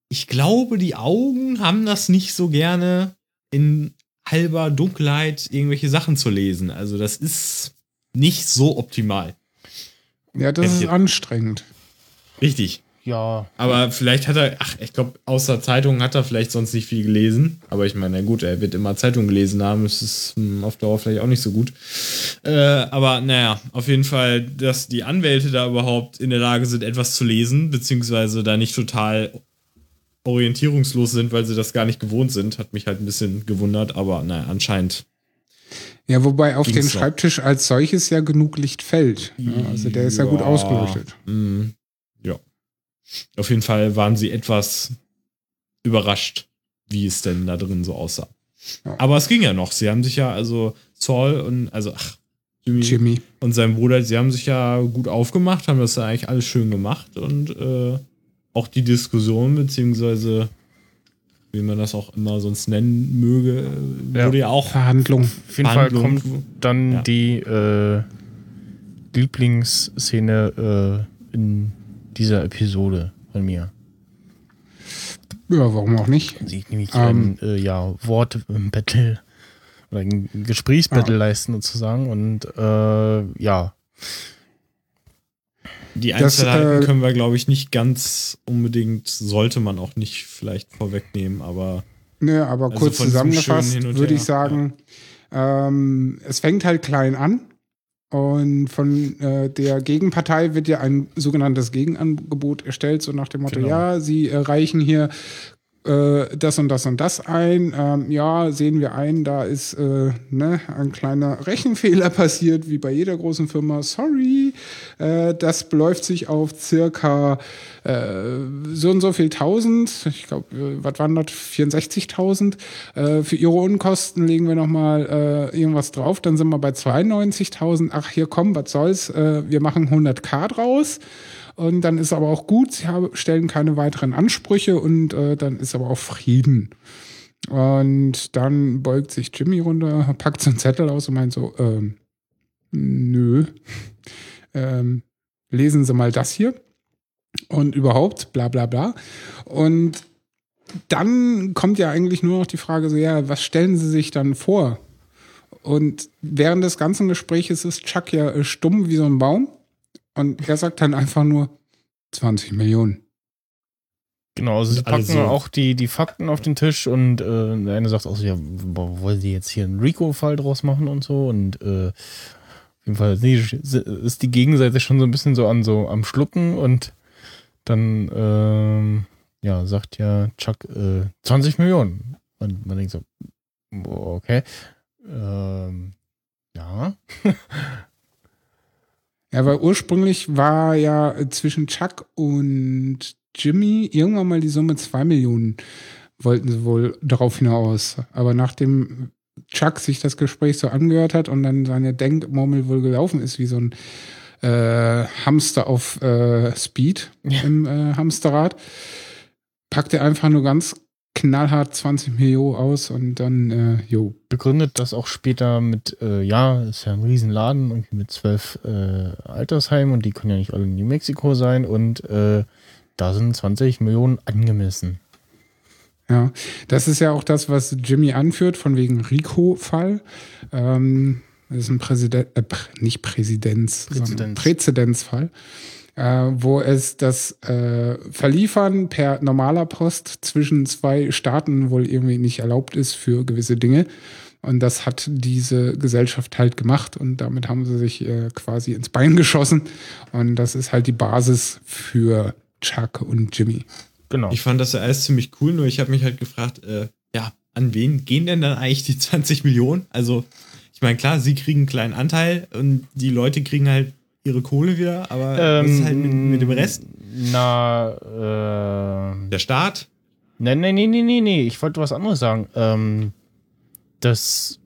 Ich glaube, die Augen haben das nicht so gerne, in halber Dunkelheit irgendwelche Sachen zu lesen. Also das ist nicht so optimal. Ja, das Hättchen. Ist anstrengend. Richtig. Ja. Aber vielleicht hat er, ach, ich glaube, außer Zeitungen hat er vielleicht sonst nicht viel gelesen. Aber ich meine, na gut, er wird immer Zeitungen gelesen haben. Das ist auf Dauer vielleicht auch nicht so gut. Äh, aber naja, auf jeden Fall, dass die Anwälte da überhaupt in der Lage sind, etwas zu lesen, beziehungsweise da nicht total orientierungslos sind, weil sie das gar nicht gewohnt sind. Hat mich halt ein bisschen gewundert, aber naja, anscheinend. Ja, wobei auf den Schreibtisch noch als solches ja genug Licht fällt. Ja, also der ist ja, ja gut ausgeleuchtet. Mm, ja. Auf jeden Fall waren sie etwas überrascht, wie es denn da drin so aussah. Ja. Aber es ging ja noch. Sie haben sich ja, also Saul und, also ach, Jimmy, Jimmy und sein Bruder, sie haben sich ja gut aufgemacht, haben das ja eigentlich alles schön gemacht und äh, auch die Diskussion, beziehungsweise wie man das auch immer sonst nennen möge, wurde ja, ja auch Verhandlung. Auf jeden Fall kommt dann ja. die äh, Lieblingsszene äh, in dieser Episode von mir. Ja, warum auch nicht? Sieht nämlich ähm, ein äh, ja, Wortbattle oder ein Gesprächsbattle ah. leisten sozusagen und äh, ja. Die Einzelheiten das, äh, können wir, glaube ich, nicht ganz unbedingt, sollte man auch nicht vielleicht vorwegnehmen, aber ne, aber also kurz zusammengefasst würde ich sagen, ja. ähm, es fängt halt klein an und von äh, der Gegenpartei wird ja ein sogenanntes Gegenangebot erstellt, so nach dem Motto, genau. ja, sie erreichen hier äh, das und das und das ein. Ähm, ja, sehen wir ein, da ist äh, ne, ein kleiner Rechenfehler passiert, wie bei jeder großen Firma. Sorry, äh, das beläuft sich auf circa äh, so und so viel Tausend. Ich glaube, was waren das? vierundsechzigtausend. Äh, für Ihre Unkosten legen wir nochmal äh, irgendwas drauf. Dann sind wir bei zweiundneunzigtausend. Ach, hier komm, was soll's? Äh, wir machen hunderttausend draus. Und dann ist aber auch gut, sie haben, stellen keine weiteren Ansprüche und äh, dann ist aber auch Frieden. Und dann beugt sich Jimmy runter, packt so einen Zettel aus und meint so, ähm, nö, ähm, lesen Sie mal das hier und überhaupt bla bla bla. Und dann kommt ja eigentlich nur noch die Frage so, ja, was stellen Sie sich dann vor? Und während des ganzen Gesprächs ist Chuck ja äh, stumm wie so ein Baum. Und er sagt dann einfach nur zwanzig Millionen. Genau, also sie packen also auch die, die Fakten auf den Tisch und äh, der eine sagt auch so, ja, wollen die jetzt hier einen RICO-Fall draus machen und so und äh, auf jeden Fall ist die Gegenseite schon so ein bisschen so, an, so am Schlucken und dann äh, ja, sagt ja Chuck äh, zwanzig Millionen. Und man denkt so, okay, ähm, ja, ja, weil ursprünglich war ja zwischen Chuck und Jimmy irgendwann mal die Summe zwei Millionen, wollten sie wohl darauf hinaus. Aber nachdem Chuck sich das Gespräch so angehört hat und dann seine Denkmurmel wohl gelaufen ist, wie so ein äh, Hamster auf äh, Speed ja. im äh, Hamsterrad, packt er einfach nur ganz knallhart zwanzig Millionen aus und dann, äh, jo. Begründet das auch später mit, äh, ja, ist ja ein Riesenladen, irgendwie mit zwölf äh, Altersheimen und die können ja nicht alle in New Mexico sein und äh, da sind zwanzig Millionen angemessen. Ja, das ist ja auch das, was Jimmy anführt, von wegen RICO-Fall. Ähm, das ist ein Präzeden, äh, nicht Präzidenz, Präzidenz. sondern Präzedenzfall. Äh, wo es das äh, Verliefern per normaler Post zwischen zwei Staaten wohl irgendwie nicht erlaubt ist für gewisse Dinge. Und das hat diese Gesellschaft halt gemacht und damit haben sie sich äh, quasi ins Bein geschossen. Und das ist halt die Basis für Chuck und Jimmy. Genau. Ich fand das ja alles ziemlich cool, nur ich habe mich halt gefragt, äh, ja, an wen gehen denn dann eigentlich die zwanzig Millionen? Also, ich meine, klar, sie kriegen einen kleinen Anteil und die Leute kriegen halt ihre Kohle wieder, aber ähm, was ist halt mit, mit dem Rest? Na, äh... Der Staat? Nee, nee, nee, nee, nee, nee. Ich wollte was anderes sagen. Ähm, das...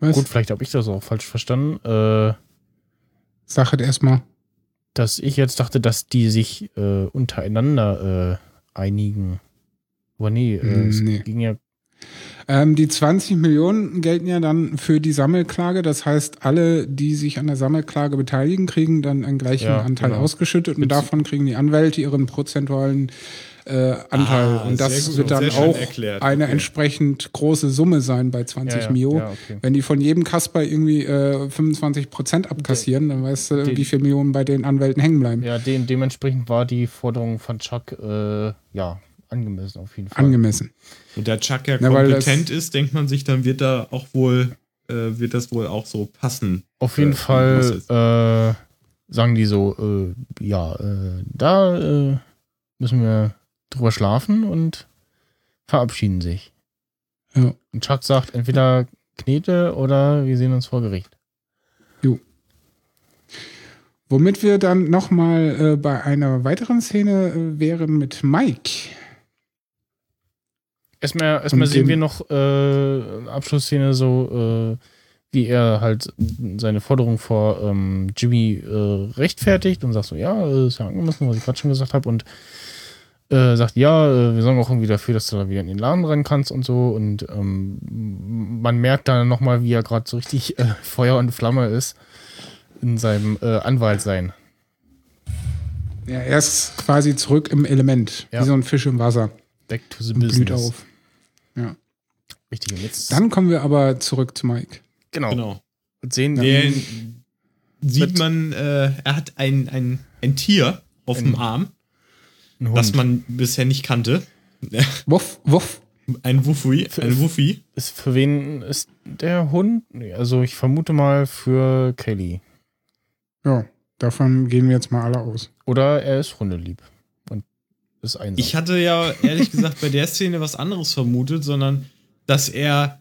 Was? Gut, vielleicht habe ich das auch falsch verstanden. Äh, Sache erstmal. Dass ich jetzt dachte, dass die sich äh, untereinander äh, einigen. Aber nee, äh, mm, es nee. ging ja... Ähm, die zwanzig Millionen gelten ja dann für die Sammelklage. Das heißt, alle, die sich an der Sammelklage beteiligen, kriegen dann einen gleichen ja, Anteil genau. ausgeschüttet. Und Mit davon kriegen die Anwälte ihren prozentualen äh, Anteil. Ah, und das wird dann auch erklärt. eine okay. entsprechend große Summe sein bei zwanzig ja, ja. Mio. Ja, okay. Wenn die von jedem Kasper irgendwie äh, fünfundzwanzig Prozent abkassieren, okay. dann weißt du, den, wie viele Millionen bei den Anwälten hängen bleiben. Ja, de- dementsprechend war die Forderung von Chuck, äh, ja... angemessen auf jeden Fall. Angemessen. Und da Chuck ja Na, kompetent ist, denkt man sich, dann wird da auch wohl, äh, wird das wohl auch so passen. Auf jeden äh, Fall äh, sagen die so, äh, ja, äh, da äh, müssen wir drüber schlafen und verabschieden sich. Ja. Und Chuck sagt, entweder Knete oder wir sehen uns vor Gericht. Jo. Womit wir dann nochmal äh, bei einer weiteren Szene äh, wären mit Mike. Erstmal, erstmal sehen wir noch äh, Abschlussszene, so äh, wie er halt seine Forderung vor ähm, Jimmy äh, rechtfertigt und sagt so, ja, ist ja angemessen, was ich gerade schon gesagt habe und äh, sagt, ja, wir sorgen auch irgendwie dafür, dass du da wieder in den Laden ran kannst und so und ähm, man merkt dann nochmal, wie er gerade so richtig äh, Feuer und Flamme ist in seinem äh, Anwaltsein. Ja, er ist quasi zurück im Element, ja. wie so ein Fisch im Wasser. Back to the business. Blüht auf. Ja. Richtig, jetzt. Dann kommen wir aber zurück zu Mike. Genau. genau. Und sehen den sieht man, äh, er hat ein, ein, ein Tier auf ein, dem Arm, das man bisher nicht kannte. Wuff, wuff. Ein Wuffi. Ein Wuffi. Ist für wen ist der Hund? Also ich vermute mal für Kaylee. Ja, davon gehen wir jetzt mal alle aus. Oder er ist hundelieb. ist einsam. Ich hatte ja ehrlich gesagt bei der Szene was anderes vermutet, sondern dass er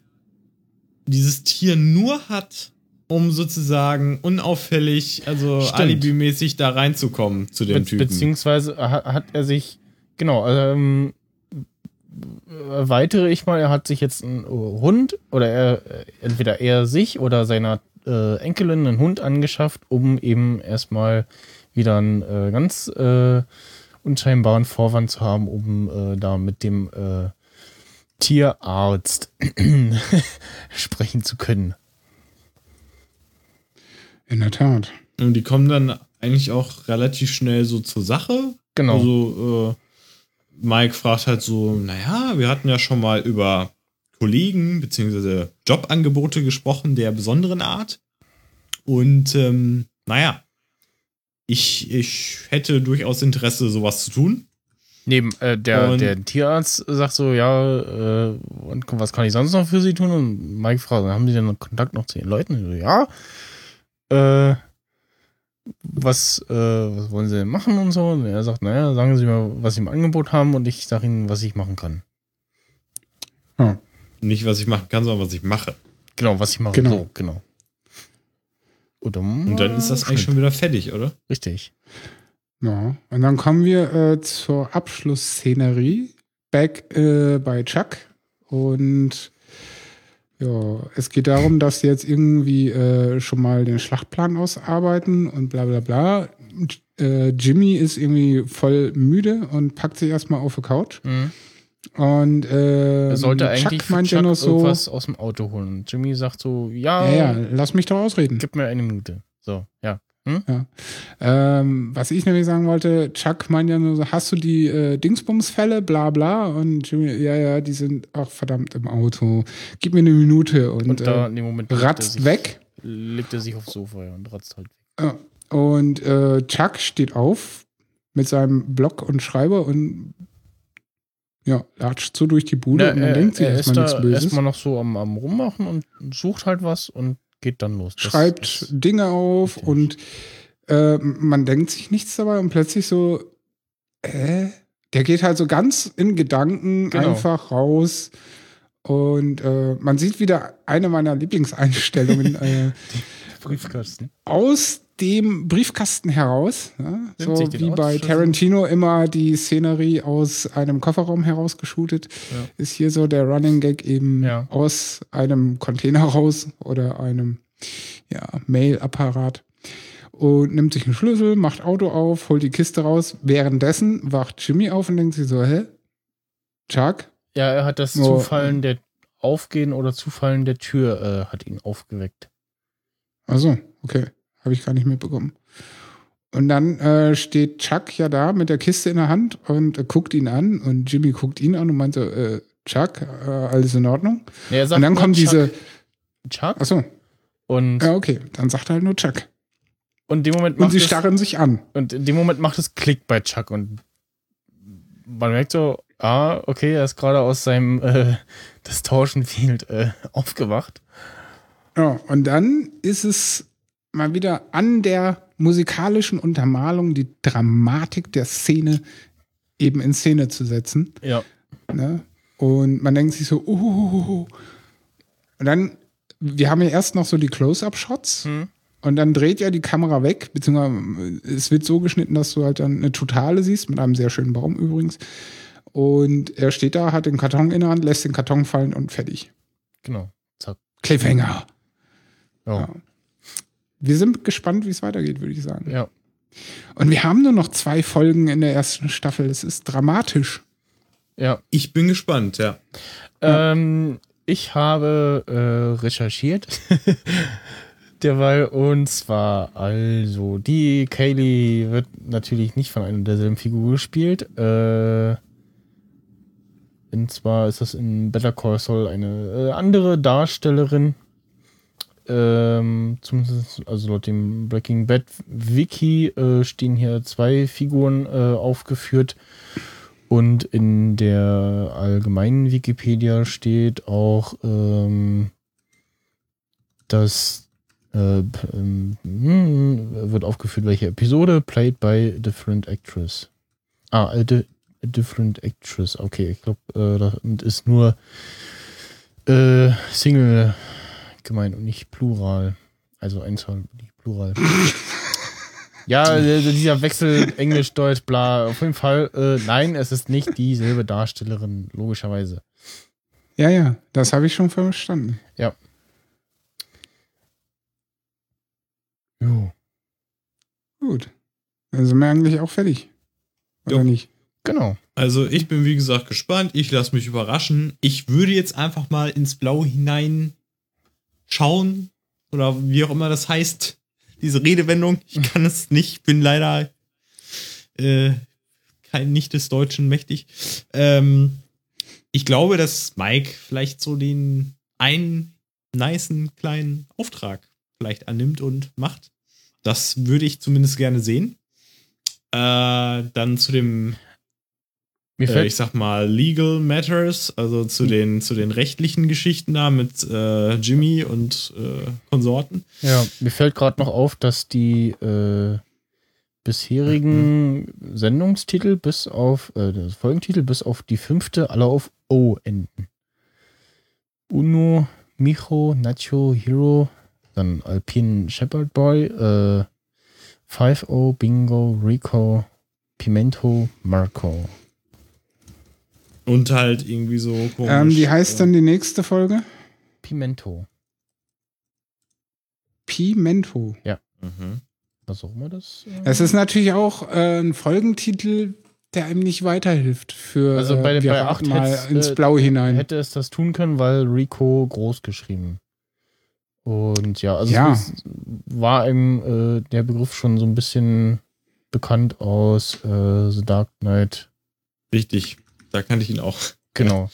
dieses Tier nur hat, um sozusagen unauffällig, also Stimmt. alibimäßig da reinzukommen zu dem Be- Typen. Beziehungsweise hat er sich, genau, ähm, erweitere ich mal, er hat sich jetzt einen Hund oder er, entweder er sich oder seiner äh, Enkelin einen Hund angeschafft, um eben erstmal wieder einen äh, ganz äh, unscheinbaren Vorwand zu haben, um äh, da mit dem äh, Tierarzt sprechen zu können. In der Tat. Und die kommen dann eigentlich auch relativ schnell so zur Sache. Genau. Also äh, Mike fragt halt so, naja, wir hatten ja schon mal über Kollegen beziehungsweise Jobangebote gesprochen, der besonderen Art. Und ähm, naja, ich, ich hätte durchaus Interesse, sowas zu tun. Neben äh, der, der Tierarzt sagt so, ja, äh, was kann ich sonst noch für Sie tun? Und Mike fragt, haben Sie denn Kontakt noch zu den Leuten? Und ich so, ja. Äh, was, äh, was wollen Sie denn machen und so? Und er sagt, naja, sagen Sie mir, was Sie im Angebot haben und ich sage Ihnen, was ich machen kann. Hm. Nicht, was ich machen kann, sondern was ich mache. Genau, was ich mache. Genau. So, genau. Oder und dann ist das eigentlich schon wieder fertig, oder? Richtig. Ja. Und dann kommen wir äh, zur Abschlussszenerie. Back äh, bei Chuck. Und ja, es geht darum, dass sie jetzt irgendwie äh, schon mal den Schlachtplan ausarbeiten und bla bla bla. Äh, Jimmy ist irgendwie voll müde und packt sich erstmal auf die Couch. Mhm. Und äh, er sollte eigentlich Chuck, meint Chuck noch so, irgendwas aus dem Auto holen. Und Jimmy sagt so, ja, ja, ja, lass mich doch ausreden. Gib mir eine Minute. So, ja. Hm? Ja. Ähm, was ich nämlich sagen wollte, Chuck meint ja nur so, hast du die äh, Dingsbumsfälle, bla bla, und Jimmy, ja, ja, die sind auch verdammt im Auto, gib mir eine Minute und, und da, äh, in dem Moment ratzt sich, weg. Legt er sich aufs Sofa ja, und ratzt halt weg. Ja. Und äh, Chuck steht auf mit seinem Block und Schreiber und ja, latscht so durch die Bude Na, und man äh, denkt sich äh, erstmal nichts Böses. Erstmal noch so am, am Rummachen und sucht halt was und geht dann los. Das schreibt Dinge auf richtig. Und äh, man denkt sich nichts dabei und plötzlich so, äh, der geht halt so ganz in Gedanken genau. einfach raus und äh, man sieht wieder eine meiner Lieblingseinstellungen äh, Briefkasten. Aus dem Briefkasten heraus, ja, so wie bei Tarantino immer die Szenerie aus einem Kofferraum herausgeshootet, ja. Ist hier so der Running Gag eben ja. Aus einem Container raus oder einem ja, Mail-Apparat und nimmt sich einen Schlüssel, macht Auto auf, holt die Kiste raus, währenddessen wacht Jimmy auf und denkt sich so, hä? Chuck? Ja, er hat das oh. Zufallen der Aufgehen oder Zufallen der Tür äh, hat ihn aufgeweckt. Ach so, okay. Habe ich gar nicht mitbekommen. Und dann äh, steht Chuck ja da mit der Kiste in der Hand und äh, guckt ihn an. Und Jimmy guckt ihn an und meint so, äh, Chuck, äh, alles in Ordnung? Ja, er sagt und dann kommt Chuck. Diese... Chuck? Ach so. Und ja, okay. Dann sagt er halt nur Chuck. Und, in dem Moment macht und sie es, starren sich an. Und in dem Moment macht es Klick bei Chuck. Und man merkt so, ah, okay, er ist gerade aus seinem äh, Distortion-Field äh, aufgewacht. Ja, und dann ist es... mal wieder an der musikalischen Untermalung die Dramatik der Szene eben in Szene zu setzen. Ja. Ne? Und man denkt sich so, oh, oh, oh, oh. Und dann, wir haben ja erst noch so die Close-Up-Shots hm. und dann dreht ja die Kamera weg, beziehungsweise es wird so geschnitten, dass du halt dann eine Totale siehst, mit einem sehr schönen Baum übrigens. Und er steht da, hat den Karton in der Hand, lässt den Karton fallen und fertig. Genau. Zack. Cliffhanger. Oh. Ja. Wir sind gespannt, wie es weitergeht, würde ich sagen. Ja. Und wir haben nur noch zwei Folgen in der ersten Staffel. Das ist dramatisch. Ja. Ich bin gespannt, ja. Ähm, ich habe äh, recherchiert. Derweil, und zwar, also, die Kaylee wird natürlich nicht von einer und derselben Figur gespielt. Äh, und zwar ist das in Better Call Saul eine äh, andere Darstellerin. Ähm, zumindest, also laut dem Breaking Bad Wiki äh, stehen hier zwei Figuren äh, aufgeführt und in der allgemeinen Wikipedia steht auch, ähm, dass äh, ähm, wird aufgeführt, welche Episode, played by different actress. Ah, äh, a different actress. Okay, ich glaube, äh, da ist nur äh, Single gemeint und nicht Plural. Also Einzahl, nicht Plural. Ja, dieser Wechsel Englisch-Deutsch, bla. Auf jeden Fall, äh, nein, es ist nicht dieselbe Darstellerin, logischerweise. Ja, ja, das habe ich schon verstanden. Ja. Jo. Gut. Dann sind wir eigentlich auch fertig. Oder jo. Nicht? Genau. Also ich bin, wie gesagt, gespannt. Ich lasse mich überraschen. Ich würde jetzt einfach mal ins Blaue hinein schauen. Oder wie auch immer das heißt. Diese Redewendung. Ich kann es nicht. Bin leider äh, kein nicht des Deutschen mächtig. Ähm, ich glaube, dass Mike vielleicht so den einen nicen kleinen Auftrag vielleicht annimmt und macht. Das würde ich zumindest gerne sehen. Äh, dann zu dem, äh, ich sag mal, Legal Matters, also zu den zu den rechtlichen Geschichten da mit äh, Jimmy und äh, Konsorten. Ja, mir fällt gerade noch auf, dass die äh, bisherigen mhm. Sendungstitel bis auf, äh, das Folgentitel bis auf die fünfte alle auf O enden. Uno, Micho, Nacho, Hero, dann Alpine Shepherd Boy, äh, fünf null, Bingo, Rico, Pimento, Marco. Und halt irgendwie so komisch. Ähm, wie heißt dann die nächste Folge? Pimento. Pimento. Ja. Mhm. Was auch immer das? Es ist natürlich auch äh, ein Folgentitel, der einem nicht weiterhilft. Für, also bei, äh, wir bei acht mal ins Blaue äh, hinein. Hätte es das tun können, weil Rico groß geschrieben. Und ja, also ja. Es war einem äh, der Begriff schon so ein bisschen bekannt aus äh, The Dark Knight. Richtig, da kannte ich ihn auch. Genau.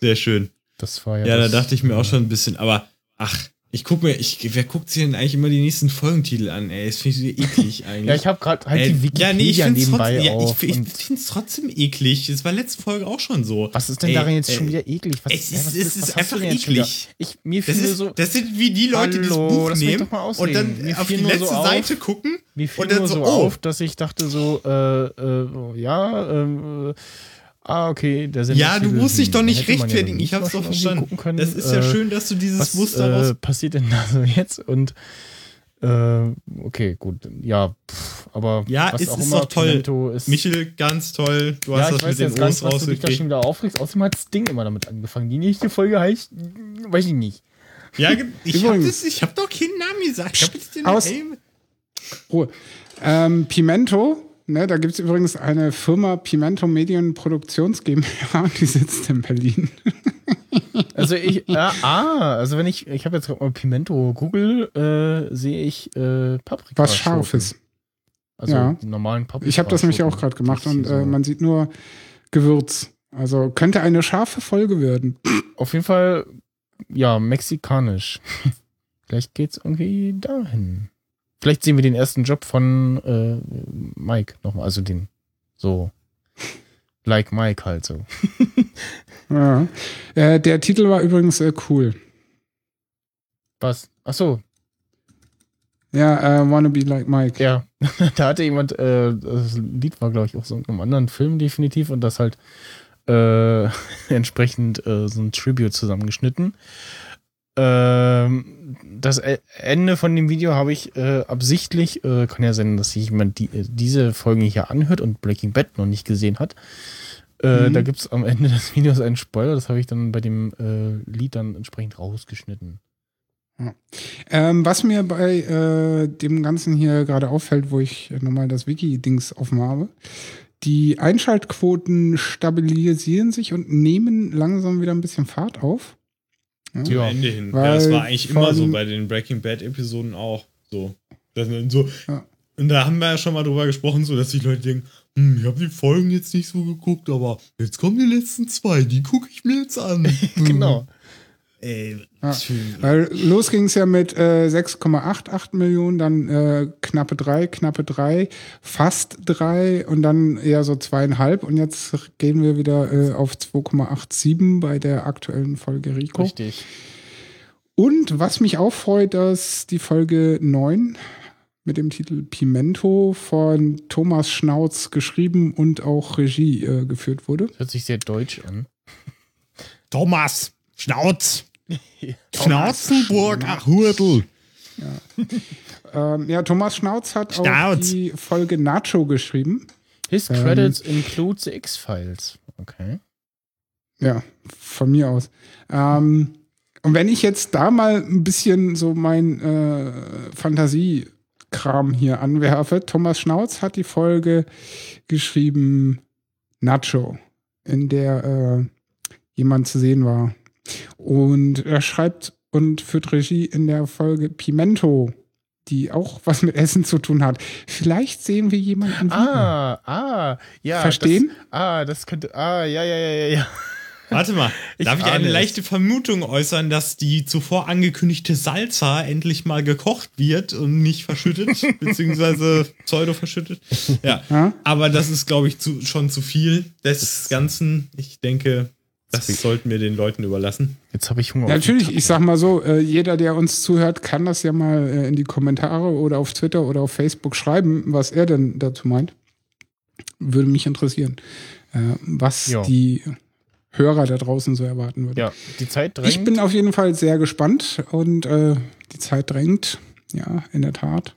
Sehr schön. Das war ja. Ja, das, da dachte ich mir auch schon ein bisschen, aber ach, ich guck mir, ich, wer guckt sich denn eigentlich immer die nächsten Folgentitel an, ey? Das finde ich eklig eigentlich. Ja, ich habe gerade halt äh, die Wikipedia ja, nee, ich nebenbei trotzdem, auf. Ja, ich, ich finde es trotzdem eklig. Das war letzte Folge auch schon so. Was ist denn ey, darin jetzt ey, schon wieder eklig? Was, es ist, was, es was ist einfach eklig. Ich, mir das, ist, so, das sind wie die Leute, die das Buch das nehmen und dann auf die letzte so auf, Seite gucken. Mir fiel und dann nur so, so oh. auf, dass ich dachte so, äh, äh, ja, äh, Ah, okay. Der ja, du musst dich doch nicht rechtfertigen. Ja, ich hab's doch verstanden. Das ist ja äh, schön, dass du dieses was, Muster raus... Was äh, passiert denn da so jetzt? Und äh, okay, gut. Ja, pff, aber... Ja, was ist, auch ist immer, doch toll. Ist Michel, ganz toll. Du ja, hast das mit den O's rausgekriegt. Du dich da schon wieder aufregst. Außerdem hat das Ding immer damit angefangen. Die nächste Folge heißt... Weiß ich nicht. Ja, ich hab, das, ich hab doch keinen Namen gesagt. Ich hab jetzt den Aus. Namen... Ruhe. Ähm, Pimento... Ne, da gibt es übrigens eine Firma Pimento Medien Produktions GmbH und die sitzt in Berlin. Also ich, äh, ah, also wenn ich, ich habe jetzt gerade mal Pimento Google, äh, sehe ich äh, Paprika. Was Scharfes. Also ja. Die normalen Paprika. Ich habe das nämlich auch gerade gemacht und äh, man sieht nur Gewürz. Also könnte eine scharfe Folge werden. Auf jeden Fall, ja, mexikanisch. Vielleicht geht's irgendwie dahin. Vielleicht sehen wir den ersten Job von äh, Mike nochmal, also den so like Mike halt so. Ja. Äh, der Titel war übrigens äh, cool. Was? Ach so. Ja, äh, Wanna Be Like Mike. Ja, da hatte jemand, äh, das Lied war glaube ich auch so in einem anderen Film definitiv und das halt äh, entsprechend äh, so ein Tribute zusammengeschnitten. Das Ende von dem Video habe ich äh, absichtlich, äh, kann ja sein, dass sich jemand die, diese Folgen hier anhört und Breaking Bad noch nicht gesehen hat. Äh, mhm. Da gibt es am Ende des Videos einen Spoiler, das habe ich dann bei dem äh, Lied dann entsprechend rausgeschnitten. Ja. Ähm, was mir bei äh, dem Ganzen hier gerade auffällt, wo ich nochmal das Wiki-Dings offen habe, die Einschaltquoten stabilisieren sich und nehmen langsam wieder ein bisschen Fahrt auf. Zum ja, Ende hin. Ja, das war eigentlich immer so bei den Breaking Bad Episoden auch so. Das, so ja. Und da haben wir ja schon mal drüber gesprochen, so dass sich Leute denken, hm, ich habe die Folgen jetzt nicht so geguckt, aber jetzt kommen die letzten zwei, die gucke ich mir jetzt an. Genau. Ey, ja. Weil los ging es ja mit äh, sechs Komma acht acht Millionen, dann äh, knappe drei, knappe drei, fast drei und dann eher so zweieinhalb und jetzt gehen wir wieder äh, auf zwei Komma acht sieben bei der aktuellen Folge Rico. Richtig. Und was mich auch freut, dass die Folge neun mit dem Titel Pimento von Thomas Schnauz geschrieben und auch Regie äh, geführt wurde. Das hört sich sehr deutsch an. Thomas Schnauz. Schnauzenburg, ach Hurdel. Ja. ähm, ja, Thomas Schnauz hat Schnauz. auch die Folge Nacho geschrieben. His ähm, credits include the X-Files. Okay. Ja, von mir aus. Ähm, und wenn ich jetzt da mal ein bisschen so mein äh, Fantasiekram hier anwerfe, Thomas Schnauz hat die Folge geschrieben Nacho, in der äh, jemand zu sehen war. Und er schreibt und führt Regie in der Folge Pimento, die auch was mit Essen zu tun hat. Vielleicht sehen wir jemanden wieder. Ah, ah, ja. Verstehen? Das, ah, das könnte, ah, ja, ja, ja, ja. Warte mal, darf ich, ich eine leichte Vermutung äußern, dass die zuvor angekündigte Salsa endlich mal gekocht wird und nicht verschüttet, beziehungsweise pseudo-verschüttet? Ja, ja. Aber das ist, glaube ich, zu, schon zu viel des Ganzen. Ich denke... Das sollten wir den Leuten überlassen. Jetzt habe ich Hunger. Ja, natürlich, ich sag mal so, äh, jeder, der uns zuhört, kann das ja mal äh, in die Kommentare oder auf Twitter oder auf Facebook schreiben, was er denn dazu meint. Würde mich interessieren, äh, was jo. die Hörer da draußen so erwarten würden. Ja, die Zeit drängt. Ich bin auf jeden Fall sehr gespannt und äh, die Zeit drängt, ja, in der Tat.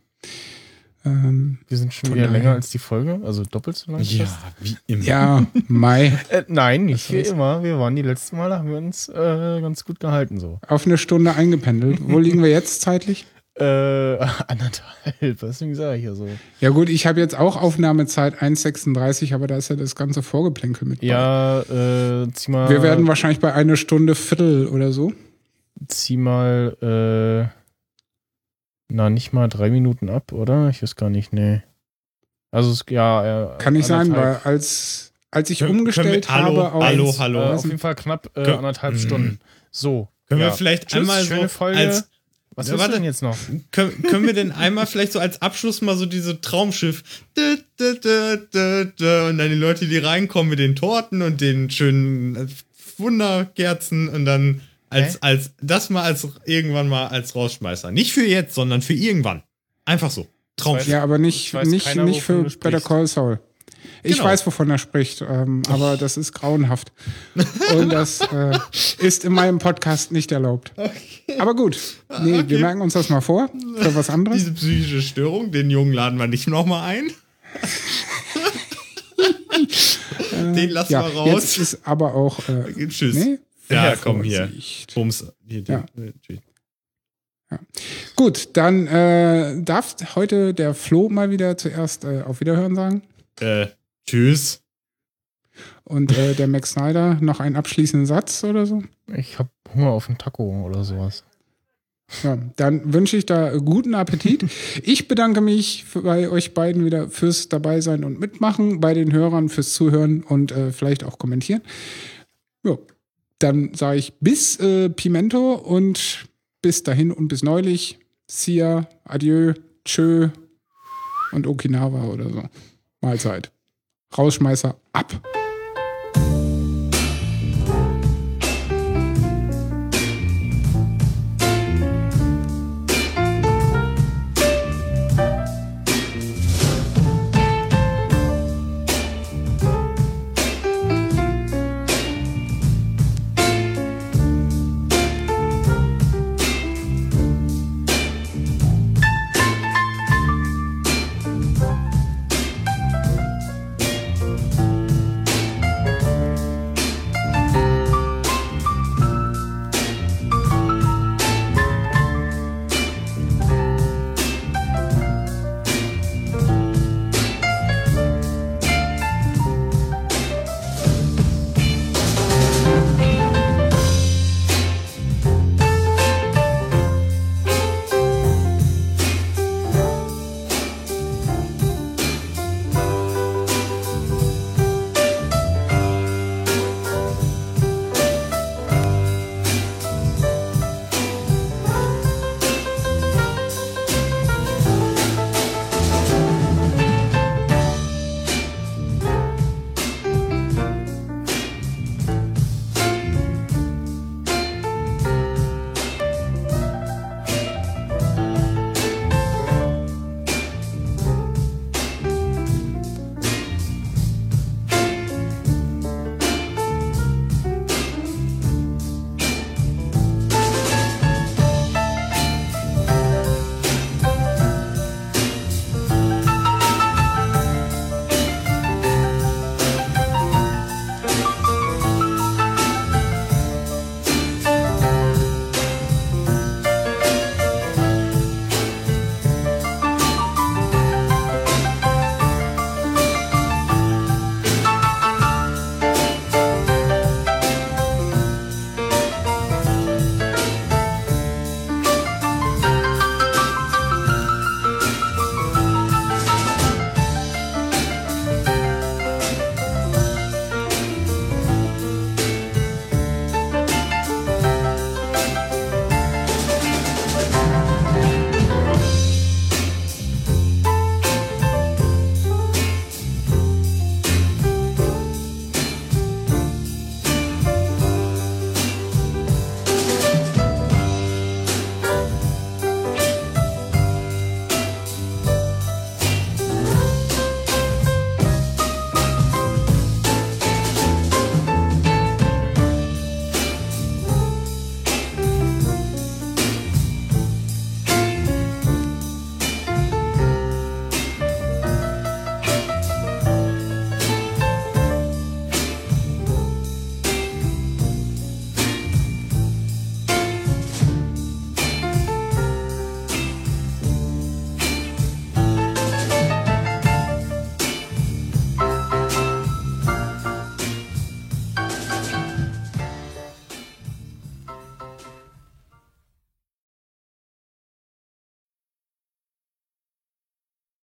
Ähm, wir sind schon wieder länger als die Folge, also doppelt so lang. Ja, fast. Wie immer. Ja, Mai. äh, nein, nicht wie immer. Wir waren die letzten Mal, haben wir uns äh, ganz gut gehalten. So. Auf eine Stunde eingependelt. Wo liegen wir jetzt zeitlich? Äh, anderthalb, deswegen sage ich ja so. Ja gut, ich habe jetzt auch Aufnahmezeit eins sechsunddreißig, aber da ist ja das ganze Vorgeplänkel mit. Ja, äh, zieh mal... Wir werden wahrscheinlich bei einer Stunde Viertel oder so. Zieh mal, äh... Na, nicht mal drei Minuten ab, oder? Ich weiß gar nicht, nee. Also, es, ja. Äh, Kann nicht sein, weil als, als ich können, umgestellt können wir, hallo, habe auf... Hallo, hallo. Äh, auf jeden Fall knapp äh, anderthalb mm. Stunden. So. Können ja. wir vielleicht Tschüss, einmal schöne so Folge. Als... Was war denn jetzt noch? Können, können wir denn einmal vielleicht so als Abschluss mal so diese Traumschiff und dann die Leute, die reinkommen mit den Torten und den schönen Wunderkerzen und dann... Als, äh? als, das mal als, irgendwann mal als Rausschmeißer. Nicht für jetzt, sondern für irgendwann. Einfach so. Traumschiff. Ja, aber nicht, nicht, keiner, nicht für Better Call Saul. Ich genau. weiß, wovon er spricht, ähm, aber das ist grauenhaft. Und das äh, ist in meinem Podcast nicht erlaubt. Okay. Aber gut. Nee, okay. Wir merken uns das mal vor. Für was anderes. Diese psychische Störung, den Jungen laden wir nicht nochmal ein. Den lassen ja, wir raus. Jetzt ist aber auch. Äh, Tschüss. Nee? Ja, komm hier. Bums. Hier, ja. Ja. Gut, dann äh, darf heute der Flo mal wieder zuerst äh, auf Wiederhören sagen. Äh, tschüss. Und äh, der MacSnider noch einen abschließenden Satz oder so? Ich hab Hunger auf einen Taco oder sowas. Ja, dann wünsche ich da guten Appetit. Ich bedanke mich für, bei euch beiden wieder fürs Dabeisein und Mitmachen, bei den Hörern fürs Zuhören und äh, vielleicht auch kommentieren. Jo. Dann sage ich bis äh, Pimento und bis dahin und bis neulich. Sia, adieu, tschö und Okinawa oder so. Mahlzeit. Rausschmeißer ab.